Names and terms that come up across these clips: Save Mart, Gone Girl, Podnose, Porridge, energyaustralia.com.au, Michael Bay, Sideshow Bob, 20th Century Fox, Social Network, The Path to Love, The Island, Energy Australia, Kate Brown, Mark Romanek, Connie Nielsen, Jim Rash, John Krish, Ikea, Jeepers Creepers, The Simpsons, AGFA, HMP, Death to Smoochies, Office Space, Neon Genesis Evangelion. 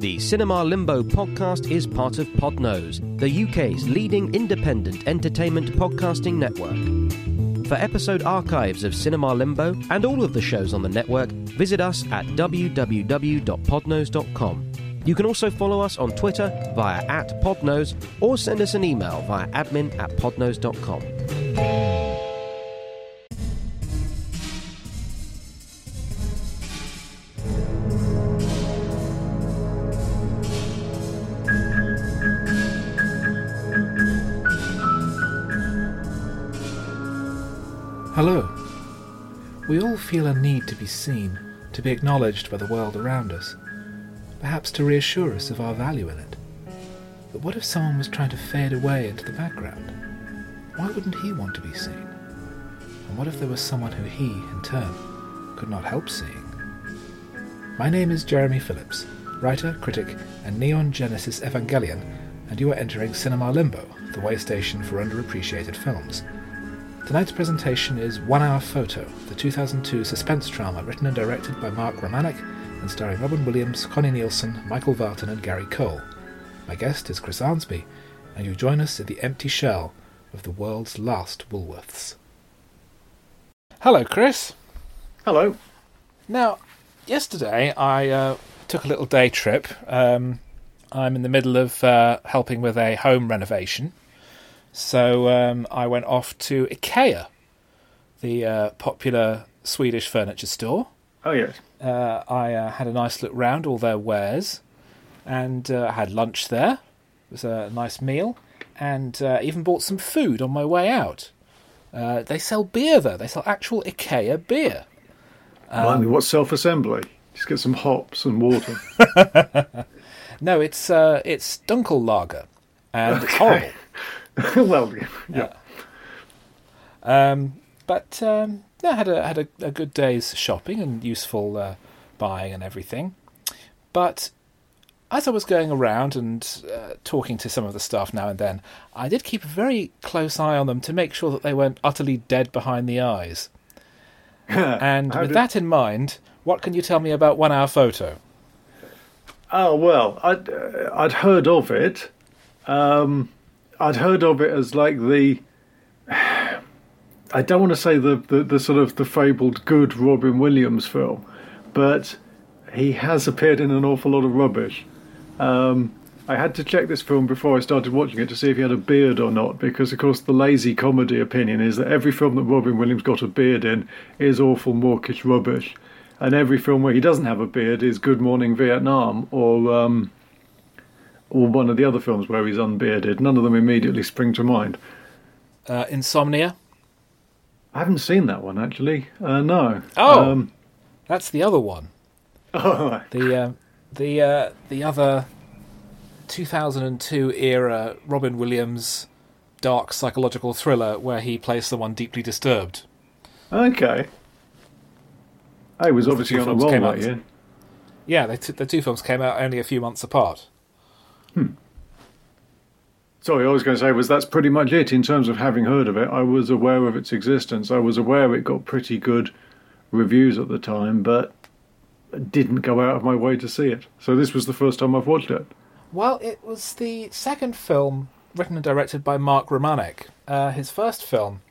The Cinema Limbo podcast is part of Podnose, the UK's leading independent entertainment podcasting network. For episode archives of Cinema Limbo and all of the shows on the network, visit us at www.podnose.com. You can also follow us on Twitter via @Podnose or send us an email via admin@podnose.com. Hello. We all feel a need to be seen, to be acknowledged by the world around us, perhaps to reassure us of our value in it. But what if someone was trying to fade away into the background? Why wouldn't he want to be seen? And what if there was someone who he, in turn, could not help seeing? My name is Jeremy Phillips, writer, critic, and Neon Genesis Evangelion, and you are entering Cinema Limbo, the way station for underappreciated films. Tonight's presentation is 1 Hour Photo, the 2002 suspense drama written and directed by Mark Romanek, and starring Robin Williams, Connie Nielsen, Michael Vartan and Gary Cole. My guest is Chris Arnsby, and you join us at the empty shell of the world's last Woolworths. Hello, Chris. Hello. Now, yesterday I took a little day trip. I'm in the middle of helping with a home renovation, so I went off to Ikea, the popular Swedish furniture store. Oh, yes. I had a nice look round all their wares, and I had lunch there. It was a nice meal, and even bought some food on my way out. They sell beer there. They sell actual Ikea beer. Blimey, what's self-assembly? Just get some hops and water. No, it's Dunkel Lager, and okay. It's horrible. Well, yeah. I had a good day's shopping and useful buying and everything. But as I was going around and talking to some of the staff now and then, I did keep a very close eye on them to make sure that they weren't utterly dead behind the eyes. And that in mind, what can you tell me about 1 Hour Photo? Oh, well, I'd heard of it. I'd heard of it as like the... I don't want to say the sort of the fabled good Robin Williams film, but he has appeared in an awful lot of rubbish. I had to check this film before I started watching it to see if he had a beard or not, because, of course, the lazy comedy opinion is that every film that Robin Williams got a beard in is awful, mawkish rubbish. And every film where he doesn't have a beard is Good Morning Vietnam or one of the other films where he's unbearded. None of them immediately spring to mind. Insomnia? I haven't seen that one, actually. No. Oh, that's the other one. Oh, the other 2002 era Robin Williams dark psychological thriller where he plays someone deeply disturbed. Okay. I was obviously on a roll that year. Yeah, the two films came out only a few months apart. Hmm. Sorry, I was going to say that's pretty much it in terms of having heard of it. I was aware of its existence. I was aware it got pretty good reviews at the time, but didn't go out of my way to see it. So this was the first time I've watched it. Well, it was the second film written and directed by Mark Romanek. His first film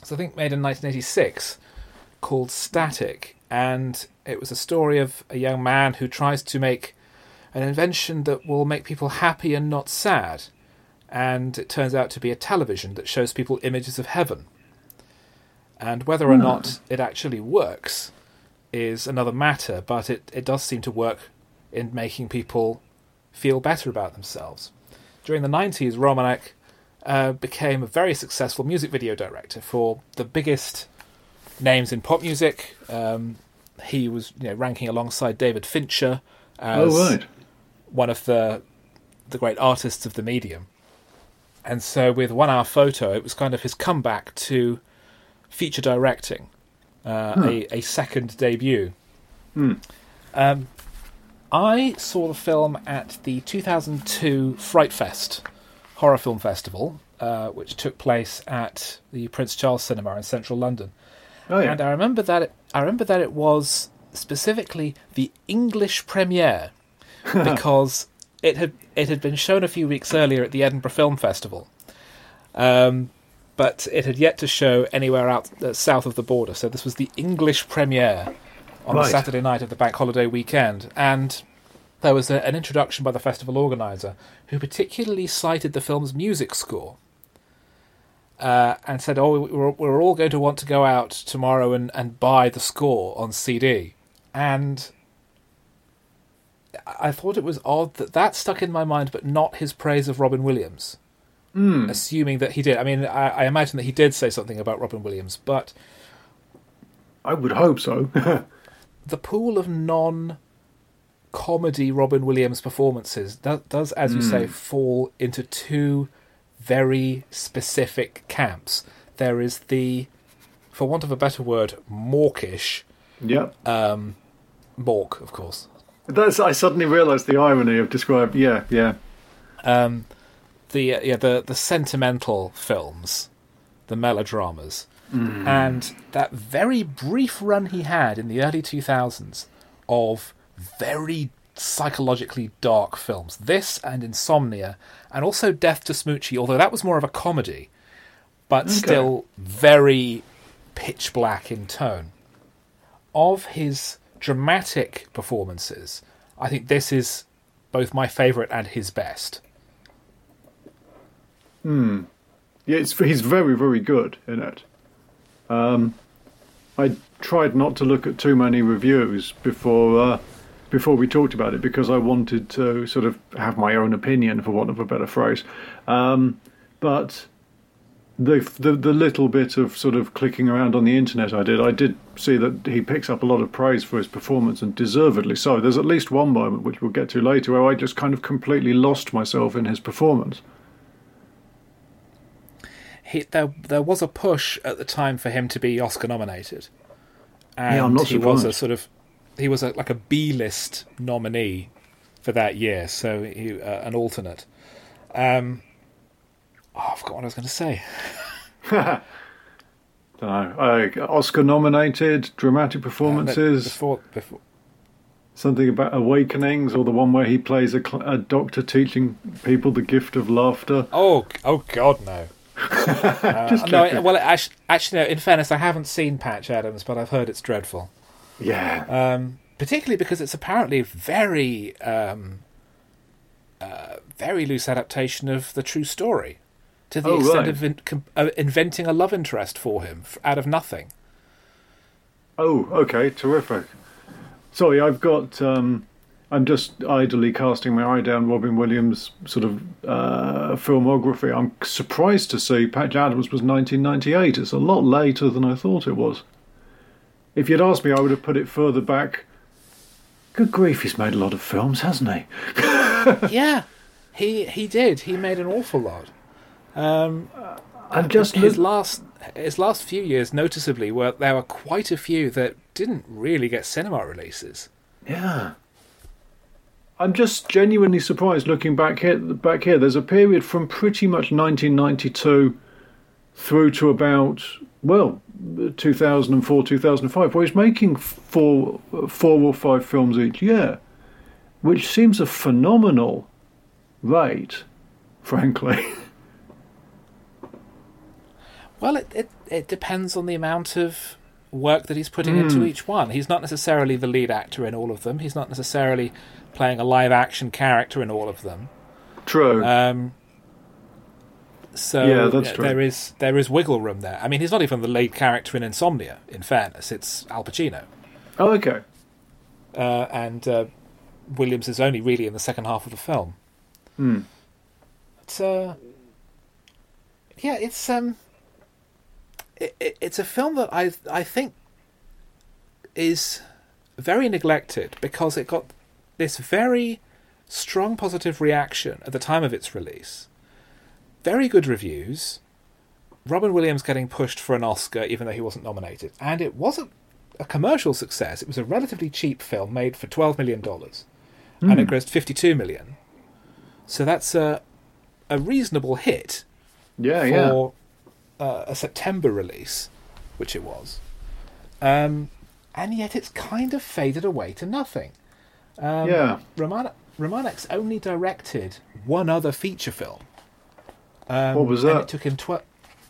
was, I think, made in 1986, called Static, and it was a story of a young man who tries to make an invention that will make people happy and not sad. And it turns out to be a television that shows people images of heaven. And whether or not it actually works is another matter, but it does seem to work in making people feel better about themselves. During the 90s, Romanek became a very successful music video director for the biggest names in pop music. He was ranking alongside David Fincher as one of the great artists of the medium. And so with 1 Hour Photo, it was kind of his comeback to feature directing, a second debut. Hmm. I saw the film at the 2002 Fright Fest Horror Film Festival, which took place at the Prince Charles Cinema in central London. Oh, yeah. And I remember that it was specifically the English premiere, because it had been shown a few weeks earlier at the Edinburgh Film Festival, but it had yet to show anywhere out south of the border. So this was the English premiere on a Saturday night of the bank holiday weekend, and there was an introduction by the festival organiser, who particularly cited the film's music score, and said, "Oh, we're all going to want to go out tomorrow and buy the score on CD." And I thought it was odd that stuck in my mind, but not his praise of Robin Williams. Assuming that he did. I mean, I imagine that he did say something about Robin Williams, but I would hope so. The pool of non-comedy Robin Williams performances does, as you say, fall into two very specific camps. There is the, for want of a better word, mawkish. Yeah. Mork, of course. I suddenly realised the irony of described. Yeah. The sentimental films, the melodramas, and that very brief run he had in the early 2000s of very psychologically dark films. This and Insomnia, and also Death to Smoochie, although that was more of a comedy, but still very pitch black in tone. Of his dramatic performances, I think this is both my favourite and his best. Yeah, he's very, very good in it. I tried not to look at too many reviews before we talked about it, because I wanted to sort of have my own opinion, for want of a better phrase. But the little bit of sort of clicking around on the internet I did see that he picks up a lot of praise for his performance, and deservedly so. There's at least one moment, which we'll get to later, where I just kind of completely lost myself in his performance. There was a push at the time for him to be Oscar nominated, and I'm not surprised. He was like a B-list nominee for that year, so he, an alternate. I forgot what I was going to say. Oscar-nominated, dramatic performances. Before, something about Awakenings, or the one where he plays a doctor teaching people the gift of laughter. Oh God, no. No, in fairness, I haven't seen Patch Adams, but I've heard it's dreadful. Yeah. Particularly because it's apparently very... very loose adaptation of the true story, to the extent of inventing a love interest for him out of nothing. Oh, okay, terrific. Sorry, I've got... I'm just idly casting my eye down Robin Williams' sort of filmography. I'm surprised to see Patch Adams was 1998. It's a lot later than I thought it was. If you'd asked me, I would have put it further back. Good grief, he's made a lot of films, hasn't he? Yeah, he did. He made an awful lot. And just his last few years, noticeably, there were quite a few that didn't really get cinema releases. Yeah. I'm just genuinely surprised looking back here. There's a period from pretty much 1992 through to about, 2004, 2005, where he's making four or five films each year, which seems a phenomenal rate, frankly. Well, it depends on the amount of work that he's putting into each one. He's not necessarily the lead actor in all of them. He's not necessarily playing a live-action character in all of them. True. True. There is wiggle room there. I mean, he's not even the lead character in Insomnia, in fairness. It's Al Pacino. Oh, okay. And Williams is only really in the second half of the film. It's a film that I think is very neglected, because it got this very strong positive reaction at the time of its release. Very good reviews. Robin Williams getting pushed for an Oscar even though he wasn't nominated. And it wasn't a commercial success. It was a relatively cheap film made for $12 million. And it grossed $52 million. So that's a reasonable hit for... Yeah. A September release, which it was, and yet it's kind of faded away to nothing. Romanek's only directed one other feature film. What was that? It took him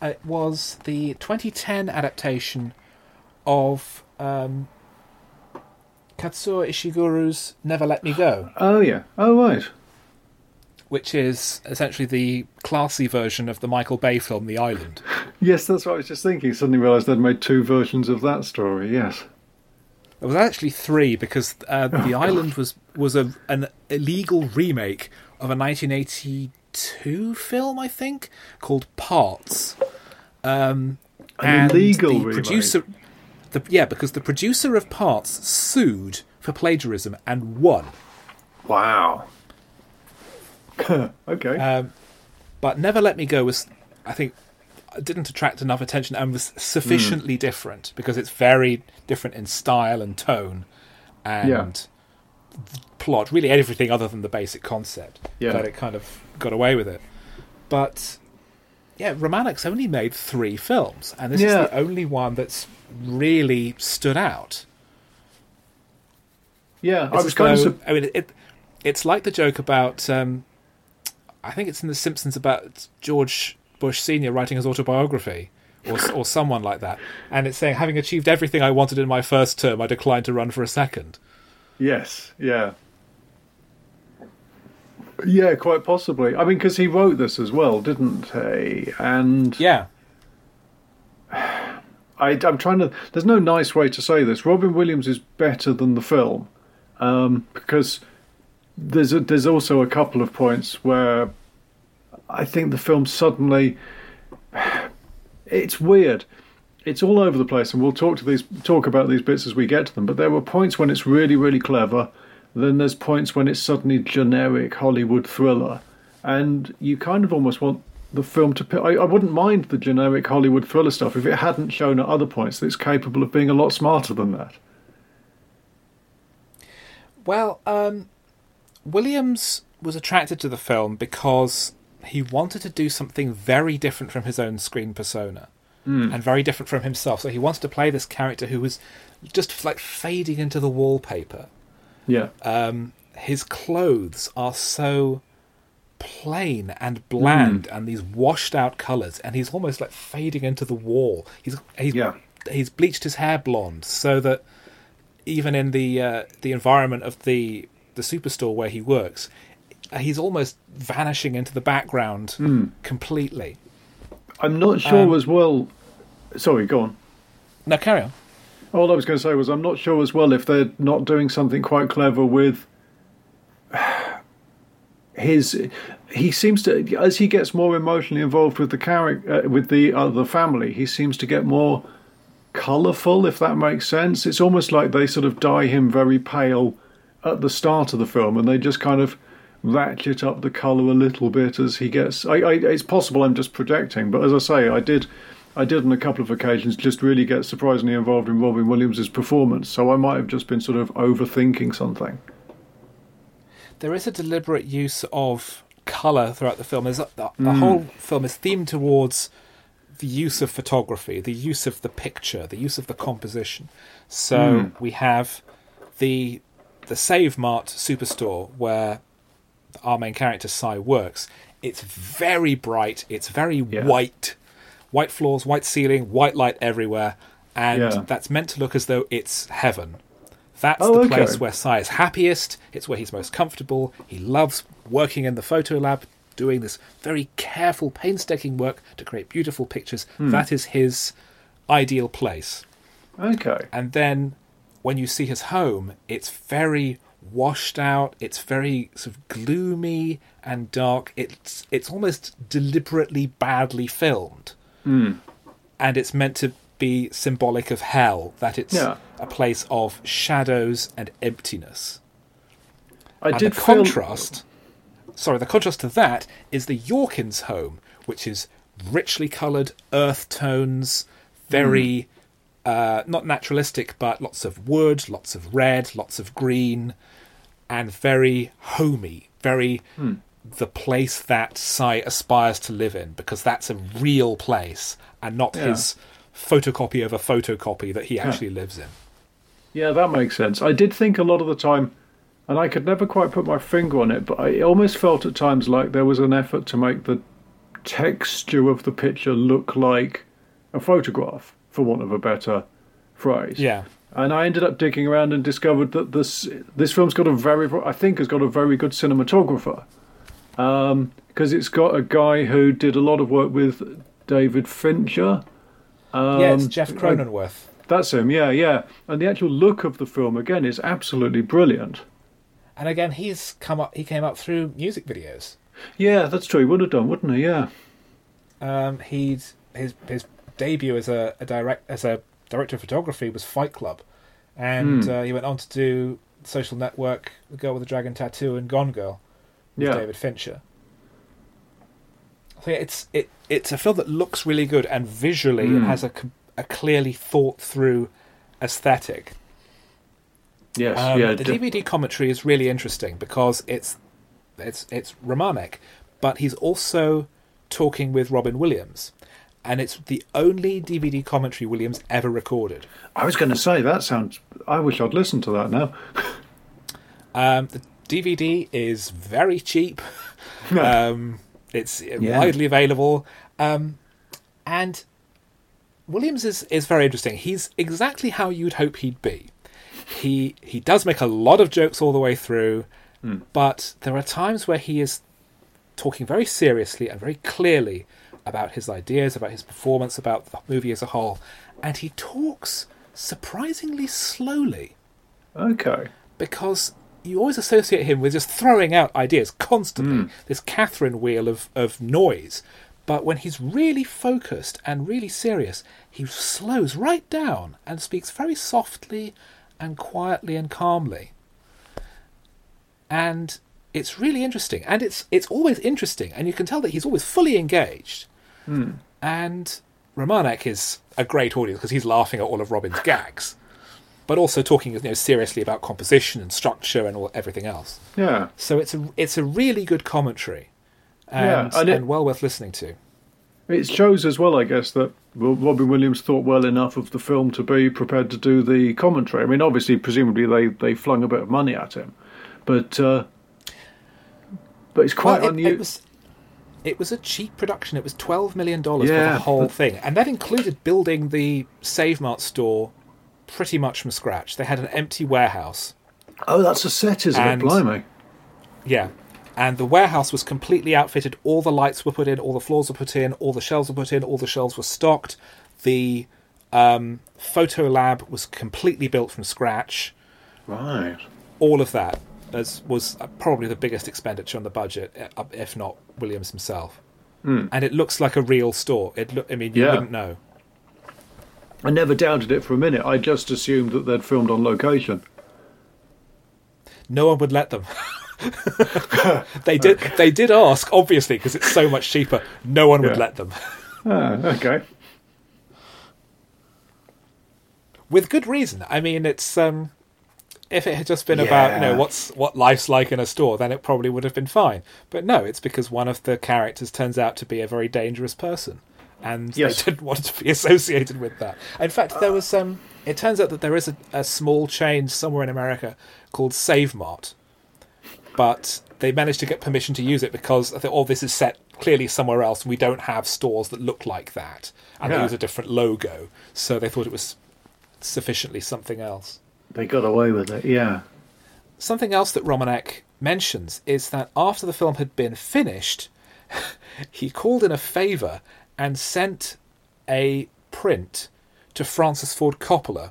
it was the 2010 adaptation of Katsuo Ishiguro's Never Let Me Go. Oh, yeah. Oh, right. Which is essentially the classy version of the Michael Bay film The Island. Yes, that's what I was just thinking. Suddenly realised they'd made two versions of that story, yes. There was actually three, because The Island was an illegal remake of a 1982 film, I think, called Parts. An illegal remake? Because the producer of Parts sued for plagiarism and won. Wow. Okay. But Never Let Me Go was, I think, didn't attract enough attention and was sufficiently different, because it's very different in style and tone and plot, really everything other than the basic concept, that it kind of got away with it. But Romanek's only made three films, and this is the only one that's really stood out. Yeah, it's it's like the joke about, I think it's in The Simpsons, about George Bush Sr. writing his autobiography, or someone like that. And it's saying, having achieved everything I wanted in my first term, I decline to run for a second. Yes, yeah. Yeah, quite possibly. I mean, because he wrote this as well, didn't he? And yeah. I'm trying to... There's no nice way to say this. Robin Williams is better than the film, because... There's also a couple of points where I think the film suddenly, it's weird, it's all over the place, and we'll talk about these bits as we get to them. But there were points when it's really, really clever. Then there's points when it's suddenly generic Hollywood thriller, and you kind of almost want the film to. I wouldn't mind the generic Hollywood thriller stuff if it hadn't shown at other points that it's capable of being a lot smarter than that. Well, Williams was attracted to the film because he wanted to do something very different from his own screen persona and very different from himself. So he wanted to play this character who was just like fading into the wallpaper. Yeah. His clothes are so plain and bland and these washed out colours, and he's almost like fading into the wall. He's bleached his hair blonde so that even in the environment of the superstore where he works, he's almost vanishing into the background completely. I'm not sure as well... Sorry, go on. No, carry on. All I was going to say was I'm not sure as well if they're not doing something quite clever with his... He seems to... As he gets more emotionally involved with the character, with the other family, he seems to get more colourful, if that makes sense. It's almost like they sort of dye him very pale at the start of the film, and they just kind of ratchet up the colour a little bit as he gets... it's possible I'm just projecting, but as I say, I did on a couple of occasions just really get surprisingly involved in Robin Williams' performance, so I might have just been sort of overthinking something. There is a deliberate use of colour throughout the film. The whole film is themed towards the use of photography, the use of the picture, the use of the composition. So we have the Save Mart superstore where our main character Sai works. It's very bright, it's very white floors, white ceiling, white light everywhere, and that's meant to look as though it's heaven. That's the place where Sai is happiest, it's where he's most comfortable. He loves working in the photo lab, doing this very careful, painstaking work to create beautiful pictures. That is his ideal place. Okay. And then when you see his home, it's very washed out, it's very sort of gloomy and dark, it's almost deliberately badly filmed. And it's meant to be symbolic of hell, that it's a place of shadows and emptiness. The contrast to that is the Yorkins home, which is richly coloured, earth tones, very... not naturalistic, but lots of wood, lots of red, lots of green, and very homey, very the place that Sai aspires to live in, because that's a real place and not his photocopy of a photocopy that he actually lives in. Yeah, that makes sense. I did think a lot of the time And I could never quite put my finger on it, but it almost felt at times like there was an effort to make the texture of the picture look like a photograph, for want of a better phrase. Yeah. And I ended up digging around and discovered that this film's got a very good cinematographer, because it's got a guy who did a lot of work with David Fincher. It's Jeff Cronenworth. That's him, yeah. And the actual look of the film, again, is absolutely brilliant. And again, he came up through music videos. Yeah, that's true. He would have done, wouldn't he? Yeah. His debut as a director of photography was Fight Club, and he went on to do Social Network, The Girl with the Dragon Tattoo, and Gone Girl with David Fincher. So yeah, it's a film that looks really good, and visually it has a clearly thought through aesthetic. Yes, the DVD commentary is really interesting because it's Romanek, but he's also talking with Robin Williams. And it's the only DVD commentary Williams ever recorded. I was going to say, I wish I'd listened to that now. The DVD is very cheap. It's widely available. And Williams is very interesting. He's exactly how you'd hope he'd be. He does make a lot of jokes all the way through, but there are times where he is talking very seriously and very clearly about his ideas, about his performance, about the movie as a whole, and he talks surprisingly slowly. Okay. Because you always associate him with just throwing out ideas constantly, this Catherine wheel of noise. But when he's really focused and really serious, he slows right down and speaks very softly and quietly and calmly. And it's really interesting, and it's always interesting, and you can tell that he's always fully engaged. And Romanek is a great audience because he's laughing at all of Robin's gags, but also talking seriously about composition and structure and everything else. Yeah. So it's a really good commentary, and well worth listening to. It shows as well, I guess, that Robin Williams thought well enough of the film to be prepared to do the commentary. I mean, obviously, presumably they flung a bit of money at him, but it's quite unusual. It was a cheap production. It was $12 million for the whole thing. And that included building the Save Mart store pretty much from scratch. They had an empty warehouse. Oh, that's a set, isn't it? Blimey. Yeah. And the warehouse was completely outfitted. All the lights were put in. All the floors were put in. All the shelves were put in. All the shelves were stocked. The photo lab was completely built from scratch. Right. All of that was probably the biggest expenditure on the budget, if not Williams himself. And it looks like a real store. You wouldn't know. I never doubted it for a minute. I just assumed that they'd filmed on location. No one would let them. They did ask, obviously, because it's so much cheaper. No one would let them. Okay. With good reason. I mean, it's... if it had just been about what life's like in a store, then it probably would have been fine. But no, it's because one of the characters turns out to be a very dangerous person, and they didn't want to be associated with that. In fact, there was it turns out that there is a small chain somewhere in America called Save Mart, but they managed to get permission to use it because I think all this is set clearly somewhere else, and we don't have stores that look like that, and they use a different logo, so they thought it was sufficiently something else. They got away with it, yeah. Something else that Romanek mentions is that after the film had been finished, he called in a favour and sent a print to Francis Ford Coppola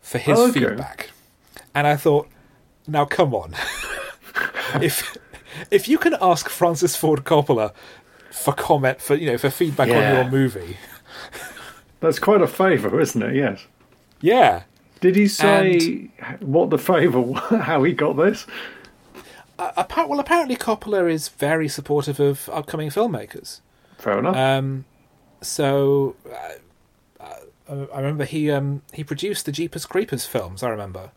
for his feedback. And I thought, now come on. If you can ask Francis Ford Coppola for comment, for feedback on your movie. That's quite a favour, isn't it? Yes. Yeah. Did he say what the favour, how he got this? Apparently Coppola is very supportive of upcoming filmmakers. Fair enough. I remember he produced the Jeepers Creepers films, I remember.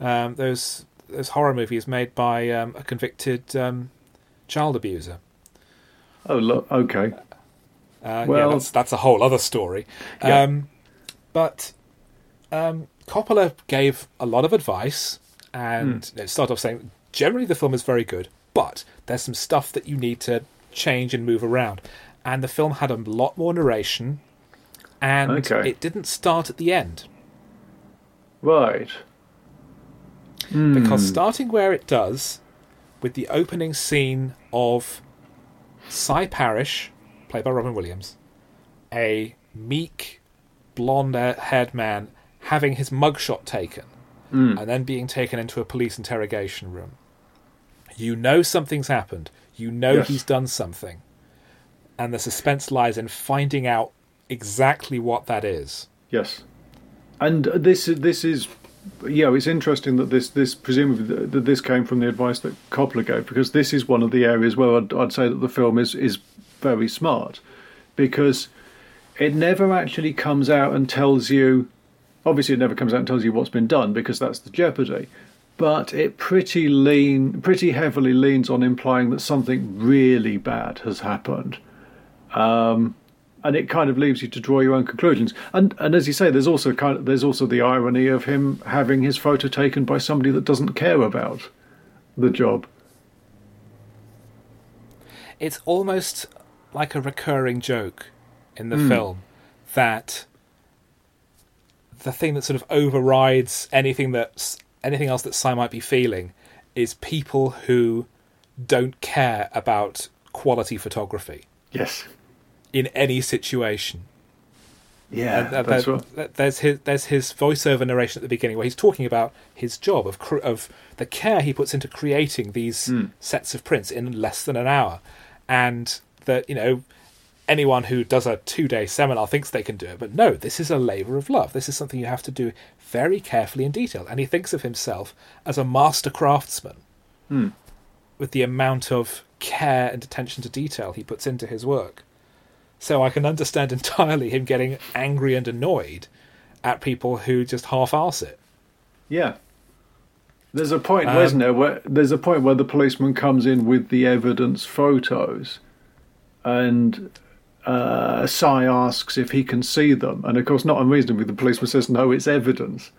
Those horror movies made by a convicted child abuser. Oh, look, okay. That's a whole other story. Yeah. Coppola gave a lot of advice, and start off saying generally the film is very good, but there's some stuff that you need to change and move around. And the film had a lot more narration, and it didn't start at the end. Right. Because starting where it does, with the opening scene of Cy Parrish, played by Robin Williams, a meek, blonde-haired man having his mugshot taken, and then being taken into a police interrogation room. You know something's happened. You know he's done something. And the suspense lies in finding out exactly what that is. Yes. And this is... Yeah, it's interesting that this presumably that this came from the advice that Coppola gave, because this is one of the areas where I'd say that the film is very smart, because it never actually comes out and tells you. Obviously, it never comes out and tells you what's been done, because that's the jeopardy. But it pretty heavily leans on implying that something really bad has happened, and it kind of leaves you to draw your own conclusions. And as you say, there's also the irony of him having his photo taken by somebody that doesn't care about the job. It's almost like a recurring joke in the film that the thing that sort of overrides anything else that Cy might be feeling is people who don't care about quality photography. Yes. In any situation. Yeah, that's right. There's his voiceover narration at the beginning where he's talking about his job, of the care he puts into creating these sets of prints in less than an hour. And that, you know, anyone who does a 2-day seminar thinks they can do it. But no, this is a labour of love. This is something you have to do very carefully and detailed. And he thinks of himself as a master craftsman with the amount of care and attention to detail he puts into his work. So I can understand entirely him getting angry and annoyed at people who just half-arse it. Yeah. There's a point, isn't there, where there's a point where the policeman comes in with the evidence photos, and Cy asks if he can see them. And, of course, not unreasonably, the policeman says, no, it's evidence.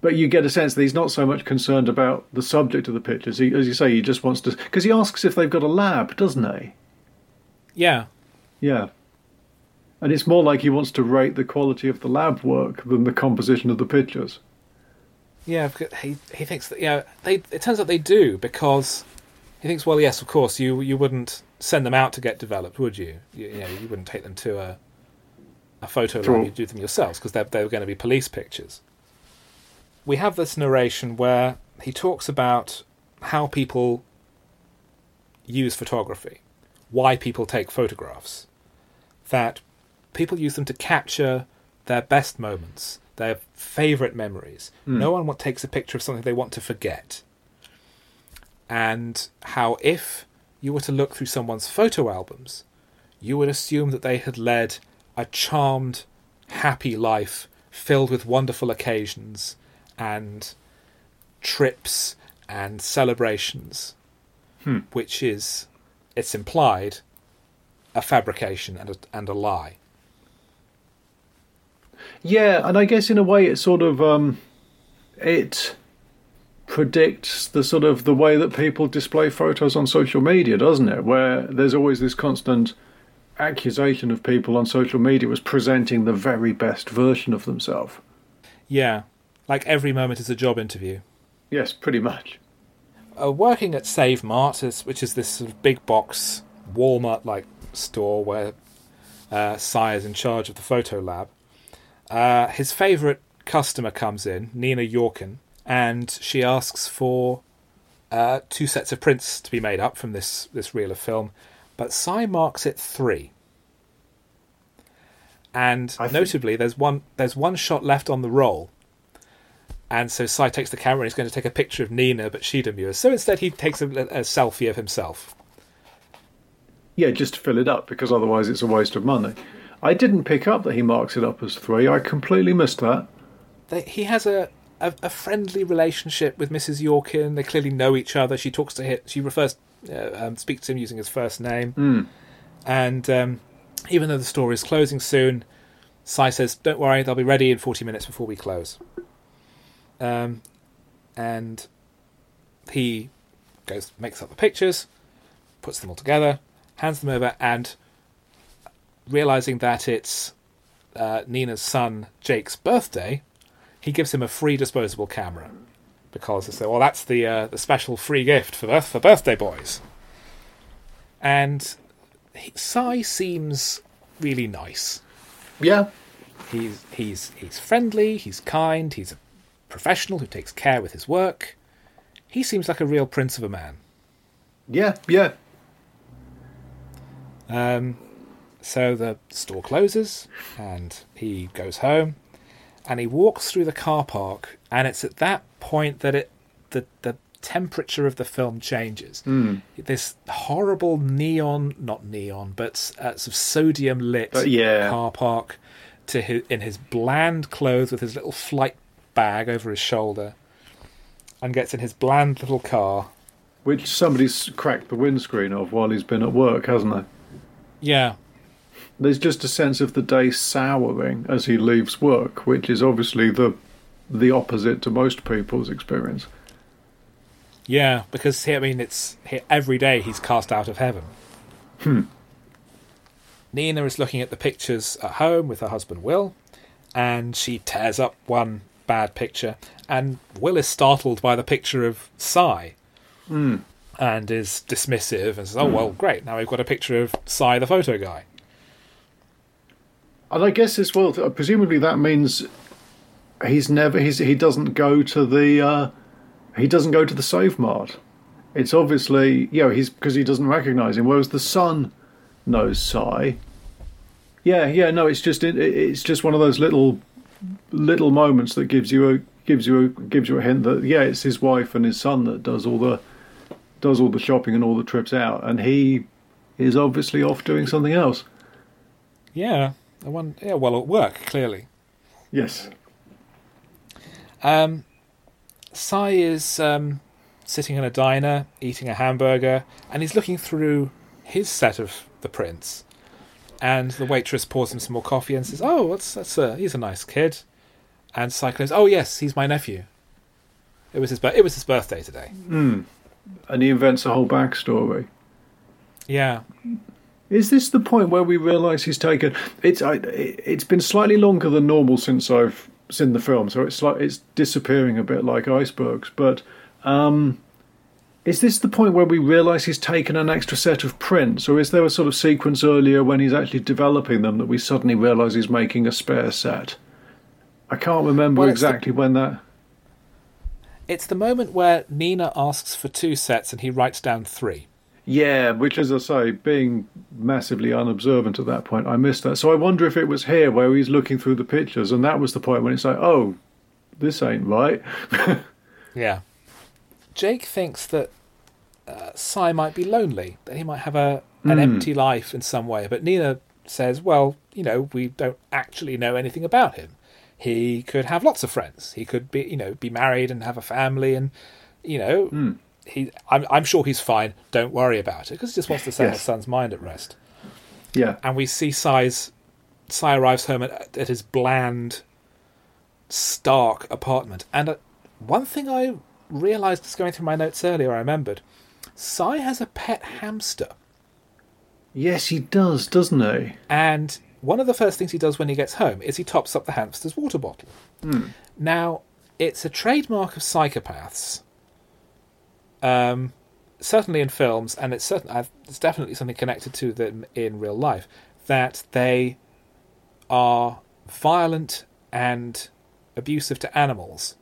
But you get a sense that he's not so much concerned about the subject of the pictures. He, as you say, he just wants to... Because he asks if they've got a lab, doesn't he? Yeah. Yeah. And it's more like he wants to rate the quality of the lab work than the composition of the pictures. Yeah, he thinks that, yeah, it turns out they do, because he thinks, well, yes, of course, you wouldn't send them out to get developed, would you? You wouldn't take them to a photo lab, you'd do them yourselves, because they're going to be police pictures. We have this narration where he talks about how people use photography, why people take photographs, that people use them to capture their best moments, their favourite memories. No one takes a picture of something they want to forget. And how if you were to look through someone's photo albums, you would assume that they had led a charmed, happy life filled with wonderful occasions and trips and celebrations, which is... It's implied a fabrication and a lie. Yeah, and I guess in a way it sort of it predicts the sort of the way that people display photos on social media, doesn't it? Where there's always this constant accusation of people on social media as presenting the very best version of themselves. Yeah, like every moment is a job interview. Yes, pretty much. Working at Save Mart, which is this sort of big box Walmart-like store where Cy is in charge of the photo lab, his favourite customer comes in, Nina Yorkin, and she asks for 2 sets of prints to be made up from this reel of film, but Cy marks it 3. And notably, there's one shot left on the roll. And so Cy takes the camera and he's going to take a picture of Nina, but she demurs. So instead he takes a selfie of himself. Yeah, just to fill it up, because otherwise it's a waste of money. I didn't pick up that he marks it up as 3. I completely missed that. He has a friendly relationship with Mrs. Yorkin. They clearly know each other. She talks to him. She speaks to him using his first name. And even though the store is closing soon, Cy says, don't worry, they'll be ready in 40 minutes before we close. and he goes, makes up the pictures, puts them all together, hands them over, and realising that it's Nina's son Jake's birthday, he gives him a free disposable camera, because they say, well, that's the special free gift for birthday boys. And Sai seems really nice. Yeah, he's friendly, he's kind, he's a professional who takes care with his work. He seems like a real prince of a man. Yeah, yeah. So the store closes and he goes home and he walks through the car park, and it's at that point that the temperature of the film changes. Mm. This horrible sort of sodium lit car park to in his bland clothes with his little flight bag over his shoulder, and gets in his bland little car, which somebody's cracked the windscreen of while he's been at work, hasn't they? Yeah. There's just a sense of the day souring as he leaves work, which is obviously the opposite to most people's experience. Yeah, because every day he's cast out of heaven. Hmm. Nina is looking at the pictures at home with her husband Will, and she tears up one bad picture, and Will is startled by the picture of Sai, and is dismissive and says, "Oh well, great, now we've got a picture of Sai, the photo guy." And I guess as well, presumably that means he doesn't go to the. He doesn't go to the Save Mart. It's obviously, he's because he doesn't recognise him. Whereas the son knows Sai. No, it's just one of those little moments that gives you a hint that it's his wife and his son that does all the shopping and all the trips out, and he is obviously off doing something else. Yeah, at work clearly. Yes. Sai is sitting in a diner, eating a hamburger, and he's looking through his set of the prints. And the waitress pours him some more coffee and says, "Oh, he's a nice kid." And Sai goes, "Oh yes, he's my nephew. It was his birthday today." Mm. And he invents a whole backstory. Yeah. Is this the point where we realise he's taken? It's been slightly longer than normal since I've in the film, so it's like it's disappearing a bit like icebergs, but is this the point where we realise he's taken an extra set of prints, or is there a sort of sequence earlier when he's actually developing them that we suddenly realise he's making a spare set? I can't remember exactly when that... It's the moment where Nina asks for 2 sets and he writes down 3. Yeah, which, as I say, being massively unobservant at that point, I missed that. So I wonder if it was here where he's looking through the pictures, and that was the point when it's like, oh, this ain't right. Yeah. Jake thinks that Sai might be lonely, that he might have an empty life in some way. But Nina says, well, we don't actually know anything about him. He could have lots of friends. He could be married and have a family and, I'm sure he's fine, don't worry about it, because he just wants to set his son's mind at rest. Yeah. And we see Sai arrives home at his bland, stark apartment. And one thing I realised just going through my notes earlier, I remembered, Sai has a pet hamster. Yes, he does, doesn't he? And one of the first things he does when he gets home is he tops up the hamster's water bottle. Mm. Now, it's a trademark of psychopaths... certainly in films, and it's definitely something connected to them in real life, that they are violent and abusive to animals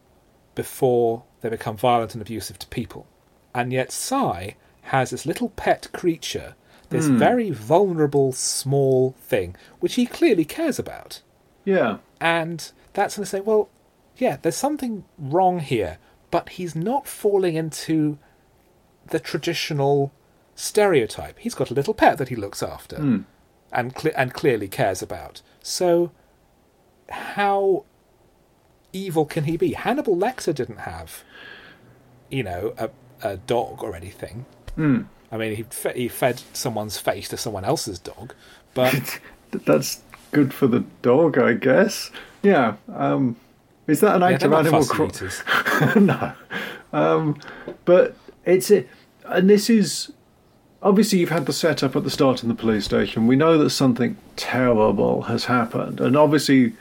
before they become violent and abusive to people. And yet Sai has this little pet creature, this very vulnerable, small thing, which he clearly cares about. Yeah. And that's when they say, well, yeah, there's something wrong here, but he's not falling into... the traditional stereotype. He's got a little pet that he looks after and clearly cares about. So how evil can he be? Hannibal Lecter didn't have, a dog or anything. Mm. I mean, he fed someone's face to someone else's dog, but... That's good for the dog, I guess. Yeah. Is that an act of animal cruelty? No. But it's it, and this is obviously you've had the setup at the start in the police station. We know that something terrible has happened, and obviously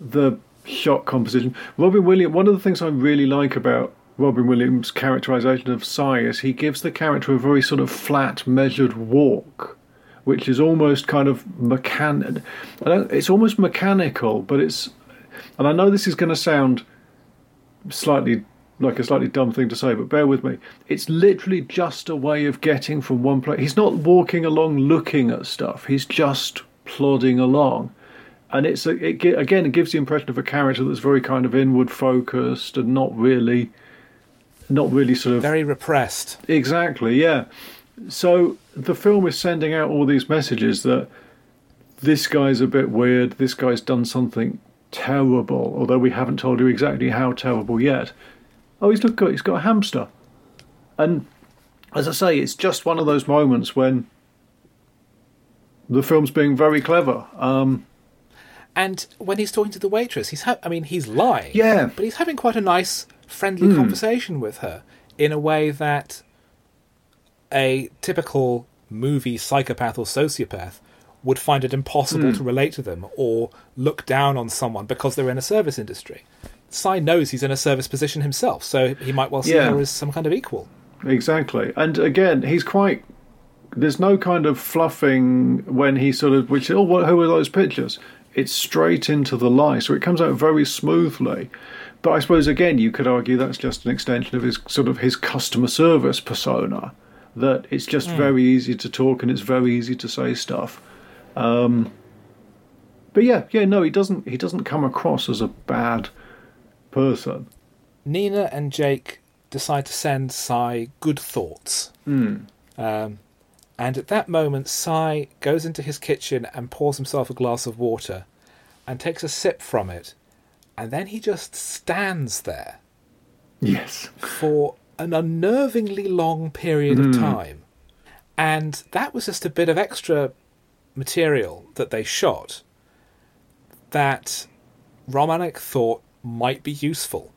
the shot composition. Robin Williams. One of the things I really like about Robin Williams' characterization of Psy is he gives the character a very sort of flat, measured walk, which is almost kind of mechanical. It's almost mechanical, but it's. And I know this is going to sound slightly like a slightly dumb thing to say, but bear with me. It's literally just a way of getting from one place. He's not walking along looking at stuff. He's just plodding along. And it's it gives the impression of a character that's very kind of inward focused and not really sort of very repressed. Exactly, yeah. So the film is sending out all these messages that this guy's a bit weird, this guy's done something terrible, although we haven't told you exactly how terrible yet. Oh, he's got a hamster. And as I say, it's just one of those moments when the film's being very clever. And when he's talking to the waitress, he's lying. Yeah. But he's having quite a nice, friendly conversation with her in a way that a typical movie psychopath or sociopath would find it impossible to relate to them or look down on someone because they're in a service industry. Psy knows he's in a service position himself, so he might well see her as some kind of equal. Exactly. And again, he's quite... There's no kind of fluffing when he sort of... who are those pictures? It's straight into the lie, so it comes out very smoothly. But I suppose, again, you could argue that's just an extension of his customer service persona, that it's just very easy to talk and it's very easy to say stuff. But he doesn't come across as a bad person. Nina and Jake decide to send Psy good thoughts. And at that moment, Psy goes into his kitchen and pours himself a glass of water and takes a sip from it. And then he just stands there. Yes. For an unnervingly long period of time. And that was just a bit of extra material that they shot that Romanek thought might be useful.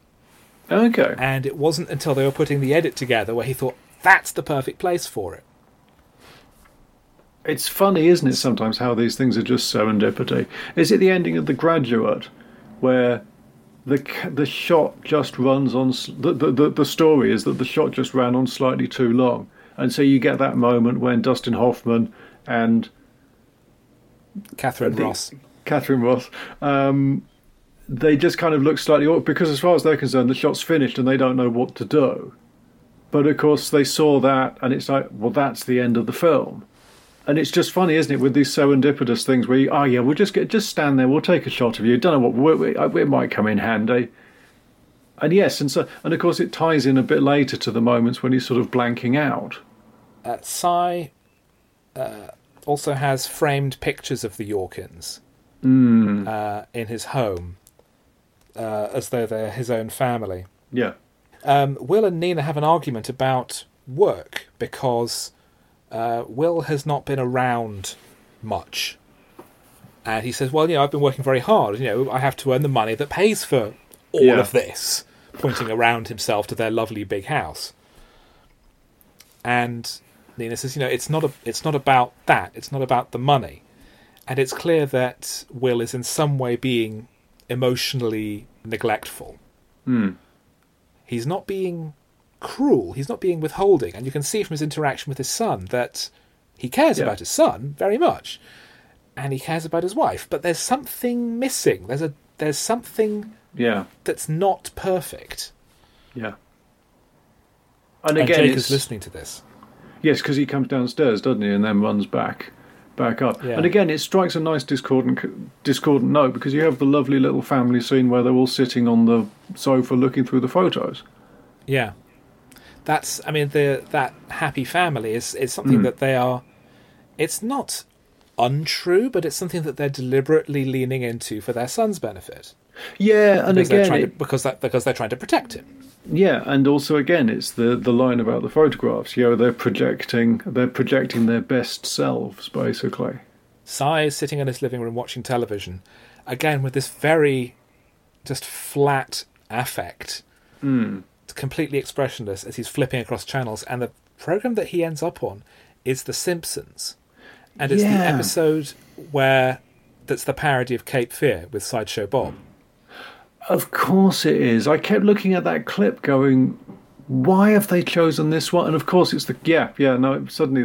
Okay. And it wasn't until they were putting the edit together where he thought, that's the perfect place for it. It's funny, isn't it, sometimes how these things are just serendipity. Is it the ending of The Graduate where the shot just runs on... The story is that the shot just ran on slightly too long. And so you get that moment when Dustin Hoffman and... Katharine Ross. They just kind of look slightly awkward because as far as they're concerned, the shot's finished and they don't know what to do. But, of course, they saw that and it's like, well, that's the end of the film. And it's just funny, isn't it, with these serendipitous things where, we'll just stand there, we'll take a shot of you, don't know what, it might come in handy. And yes, and of course it ties in a bit later to the moments when he's sort of blanking out. Psy also has framed pictures of the Yorkins in his home, as though they're his own family. Yeah. Will and Nina have an argument about work because... Will has not been around much. And he says, well, I've been working very hard. I have to earn the money that pays for all of this. Pointing around himself to their lovely big house. And Nina says, it's not about that. It's not about the money. And it's clear that Will is in some way being emotionally neglectful. Mm. He's not being... cruel, he's not being withholding, and you can see from his interaction with his son that he cares about his son very much, and he cares about his wife, but there's something missing. There's something that's not perfect. Yeah. And again, Jake is listening to this. Yes, because he comes downstairs, doesn't he, and then runs back up. Yeah. And again, it strikes a nice discordant note because you have the lovely little family scene where they're all sitting on the sofa looking through the photos. Yeah. That's, that happy family is something that they are... It's not untrue, but it's something that they're deliberately leaning into for their son's benefit. Yeah, and again... Because they're trying to protect him. Yeah, and also, again, it's the line about the photographs. They're projecting their best selves, basically. Psy is sitting in his living room watching television, again, with this very just flat affect... completely expressionless as he's flipping across channels, and the program that he ends up on is The Simpsons. And it's the episode where that's the parody of Cape Fear with Sideshow Bob. Of course it is. I kept looking at that clip going, why have they chosen this one? And of course it's the...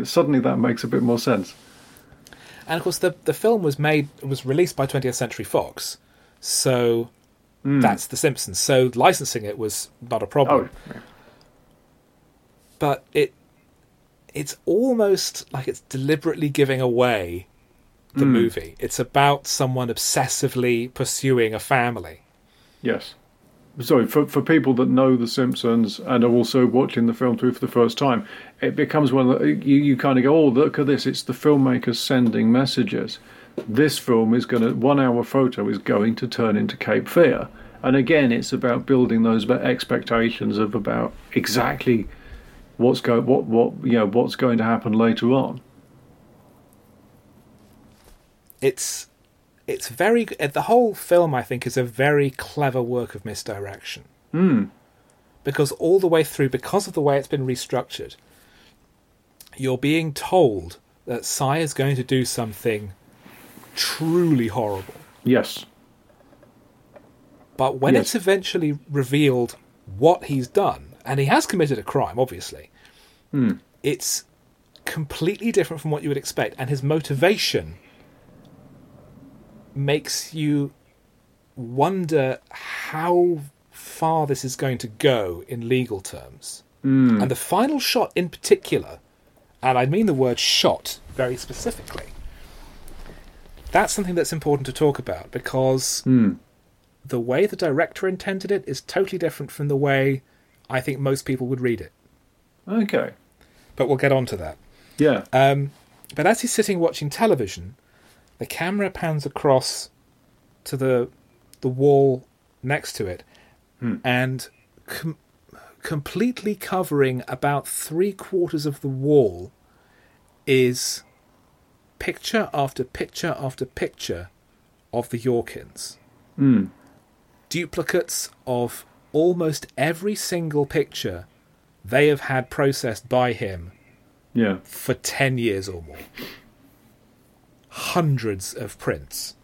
suddenly that makes a bit more sense. And of course the film was released by 20th Century Fox, so that's The Simpsons. So licensing it was not a problem. Oh, yeah. But it's almost like it's deliberately giving away the movie. It's about someone obsessively pursuing a family. Yes. Sorry, for people that know The Simpsons and are also watching the film through for the first time, it becomes one of the... You kind of go, oh, look at this. It's the filmmakers sending messages. This film is going to... 1 hour photo is going to turn into Cape Fear. And again, it's about building those expectations of about exactly what's going to happen later on. It's very... The whole film, I think, is a very clever work of misdirection. Because all the way through, because of the way it's been restructured, you're being told that Cy is going to do something truly horrible. Yes. But when it's eventually revealed what he's done, and he has committed a crime, obviously, it's completely different from what you would expect, and his motivation makes you wonder how far this is going to go in legal terms. And the final shot in particular, and I mean the word shot very specifically, that's something that's important to talk about, because the way the director intended it is totally different from the way I think most people would read it. Okay. But we'll get on to that. Yeah. But as he's sitting watching television, the camera pans across to the wall next to it, and completely covering about 3/4 of the wall is picture after picture after picture of the Yorkins. Duplicates of almost every single picture they have had processed by him for 10 years or more. Hundreds of prints.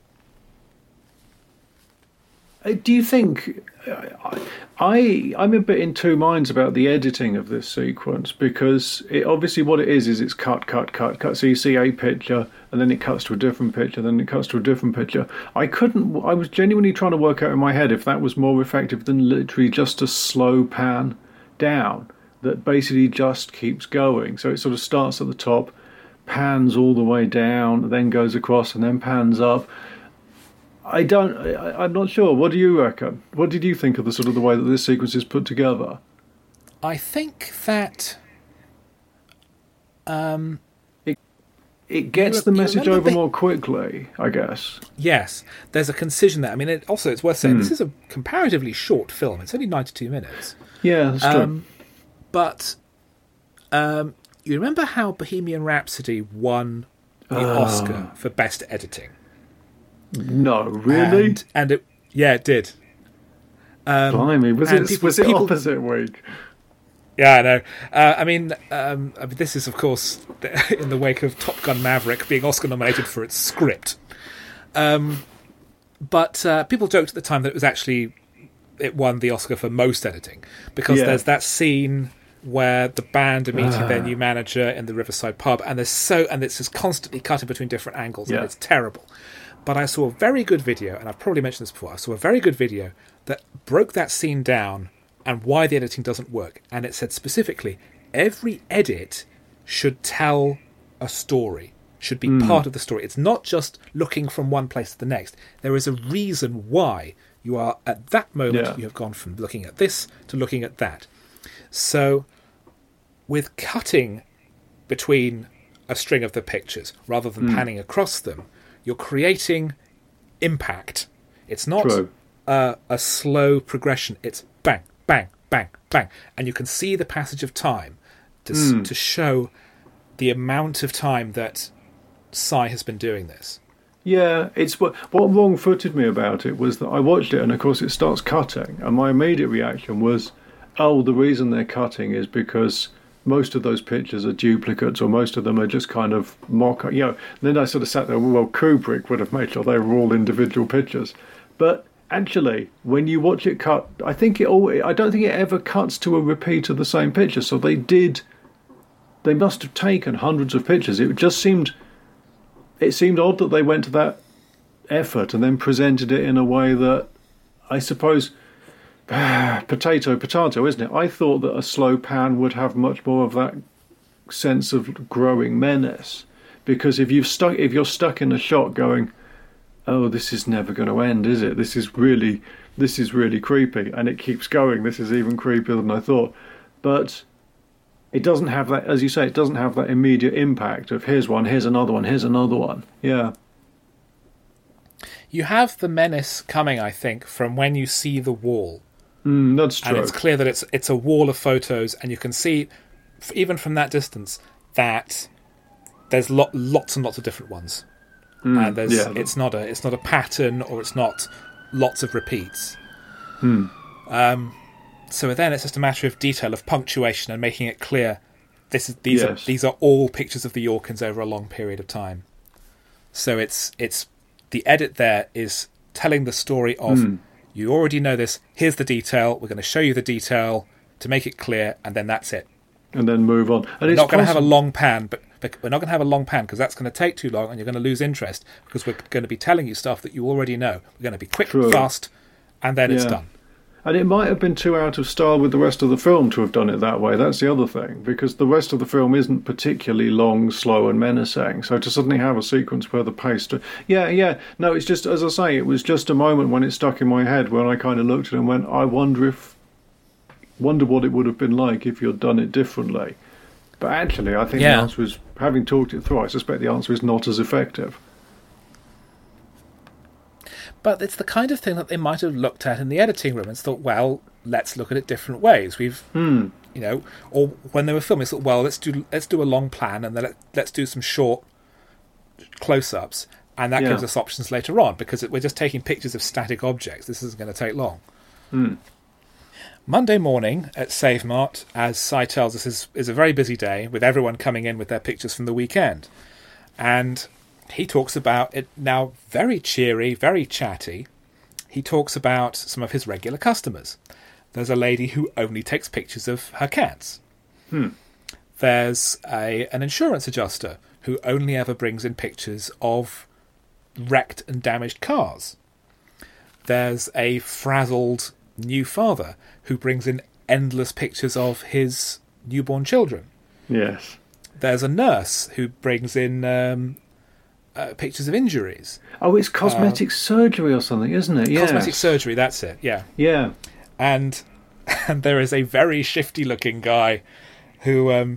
Do you think... I'm a bit in two minds about the editing of this sequence, because it, obviously what it is it's cut. So you see a picture, and then it cuts to a different picture, then it cuts to a different picture. I was genuinely trying to work out in my head if that was more effective than literally just a slow pan down that basically just keeps going. So it sort of starts at the top, pans all the way down, then goes across, and then pans up. I'm not sure. What do you reckon? What did you think of the sort of the way that this sequence is put together? I think that it gets the message over more quickly, I guess. Yes, there's a concision there. I mean, it's worth saying this is a comparatively short film. It's only 92 minutes. Yeah, that's true. But you remember how Bohemian Rhapsody won the Oscar for Best Editing? No, really? And it did. Blimey, was it opposite week? Yeah, I know. I mean, this is, of course, in the wake of Top Gun Maverick being Oscar-nominated for its script. But people joked at the time that it won the Oscar for most editing, because there's that scene where the band are meeting their new manager in the Riverside pub, and it's just constantly cutting between different angles, and it's terrible. But I saw a very good video, and I've probably mentioned this before, that broke that scene down and why the editing doesn't work. And it said specifically, every edit should tell a story, should be part of the story. It's not just looking from one place to the next. There is a reason why you are, at that moment, you have gone from looking at this to looking at that. So with cutting between a string of the pictures, rather than panning across them, you're creating impact. It's not a slow progression. It's bang, bang, bang, bang. And you can see the passage of time to show the amount of time that Cy has been doing this. Yeah, it's what wrong-footed me about it was that I watched it, and, of course, it starts cutting. And my immediate reaction was, oh, the reason they're cutting is because most of those pictures are duplicates, or most of them are just kind of mock, you know. And then I sort of sat there, well, Kubrick would have made sure they were all individual pictures. But actually, when you watch it cut, I think it always, I don't think it ever cuts to a repeat of the same picture. So they did, they must have taken hundreds of pictures. It just seemed, it seemed odd that they went to that effort and then presented it in a way that, I suppose, potato, isn't it? I thought that a slow pan would have much more of that sense of growing menace, because if you're stuck in a shot going, oh, this is never going to end, is it? This is really creepy, and it keeps going. This is even creepier than I thought. But it doesn't have that, as you say, it doesn't have that immediate impact of here's one, here's another one, here's another one. Yeah. You have the menace coming, I think, from when you see the wall. That's true. And it's clear that it's a wall of photos, and you can see, even from that distance, that there's lots and lots of different ones. And it's not a pattern, or it's not lots of repeats. So then it's just a matter of detail, of punctuation, and making it clear these are all pictures of the Yorkins over a long period of time. So it's the edit there is telling the story of you already know this. Here's the detail. We're going to show you the detail to make it clear, and then that's it. And then move on. And it's not going to have a long pan, but. We're not going to have a long pan because that's going to take too long and you're going to lose interest because we're going to be telling you stuff that you already know. We're going to be quick, fast, and then it's done. And it might have been too out of style with the rest of the film to have done it that way. That's the other thing, because the rest of the film isn't particularly long, slow, and menacing. So to suddenly have a sequence where the pace... No, it's just, as I say, it was just a moment when it stuck in my head when I kind of looked at it and went, I wonder what it would have been like if you'd done it differently. But actually, I think the answer is, having talked it through, I suspect the answer is not as effective. But it's the kind of thing that they might have looked at in the editing room and thought, well, let's look at it different ways. Or when they were filming, thought, well, let's do a long plan and then let's do some short close-ups, and that gives us options later on because we're just taking pictures of static objects. This isn't going to take long. Monday morning at Save Mart, as Si tells us, is a very busy day with everyone coming in with their pictures from the weekend. And he talks about it now, very cheery, very chatty. He talks about some of his regular customers. There's a lady who only takes pictures of her cats. There's an insurance adjuster who only ever brings in pictures of wrecked and damaged cars. There's a frazzled new father who brings in endless pictures of his newborn children. Yes. There's a nurse who brings in pictures of injuries. Oh, it's cosmetic surgery or something, isn't it? Yes. Cosmetic surgery, that's it, yeah. Yeah. And there is a very shifty-looking guy who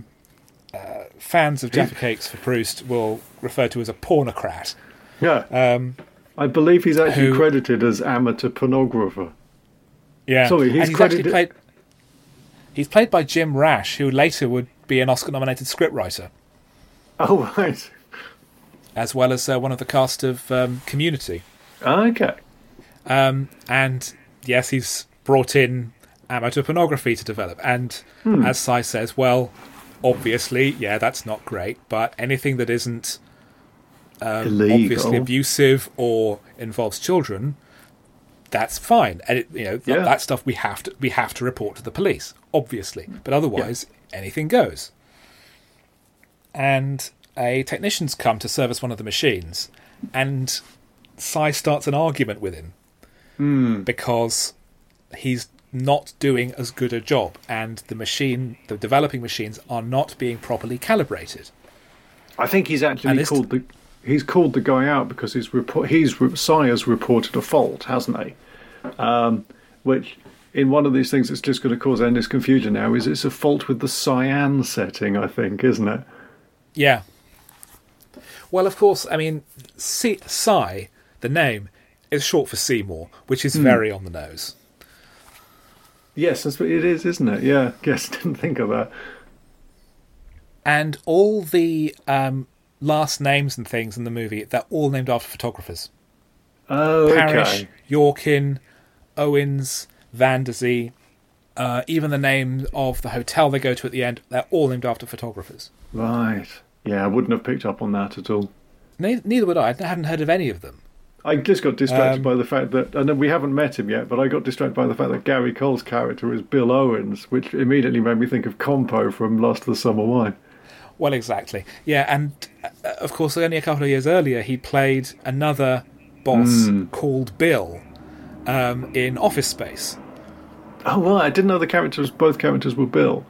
fans of Jaffa Cakes for Proust will refer to as a pornocrat. Yeah. I believe he's actually credited as amateur pornographer. Yeah, sorry, he's played by Jim Rash, who later would be an Oscar-nominated scriptwriter. Oh, right. As well as one of the cast of Community. Okay. And, yes, he's brought in amateur pornography to develop. And as Si says, well, obviously, yeah, that's not great, but anything that isn't obviously abusive or involves children... That's fine, and that stuff we have to report to the police, obviously. But otherwise, anything goes. And a technician's come to service one of the machines, and Si starts an argument with him because he's not doing as good a job, and the developing machines are not being properly calibrated. I think he's actually He's called the guy out because Si has reported a fault, hasn't he? Which, in one of these things that's just going to cause endless confusion now, is it's a fault with the cyan setting, I think, isn't it? Yeah. Well, of course, I mean, Si, the name, is short for Seymour, which is very on the nose. Yes, that's what it is, isn't it? Yeah, yes, didn't think of that. And all the... last names and things in the movie, they're all named after photographers. Oh, okay. Parrish, Yorkin, Owens, Van der Zee, Even the names of the hotel they go to at the end, they're all named after photographers. Right. Yeah, I wouldn't have picked up on that at all. Neither would I. I hadn't heard of any of them. I just got distracted by the fact that, and we haven't met him yet, but I got distracted by the fact that Gary Cole's character is Bill Owens, which immediately made me think of Compo from Last of the Summer Wine. Well, exactly. Yeah, and of course, only a couple of years earlier, he played another boss called Bill in Office Space. Oh, well, I didn't know both characters were Bill.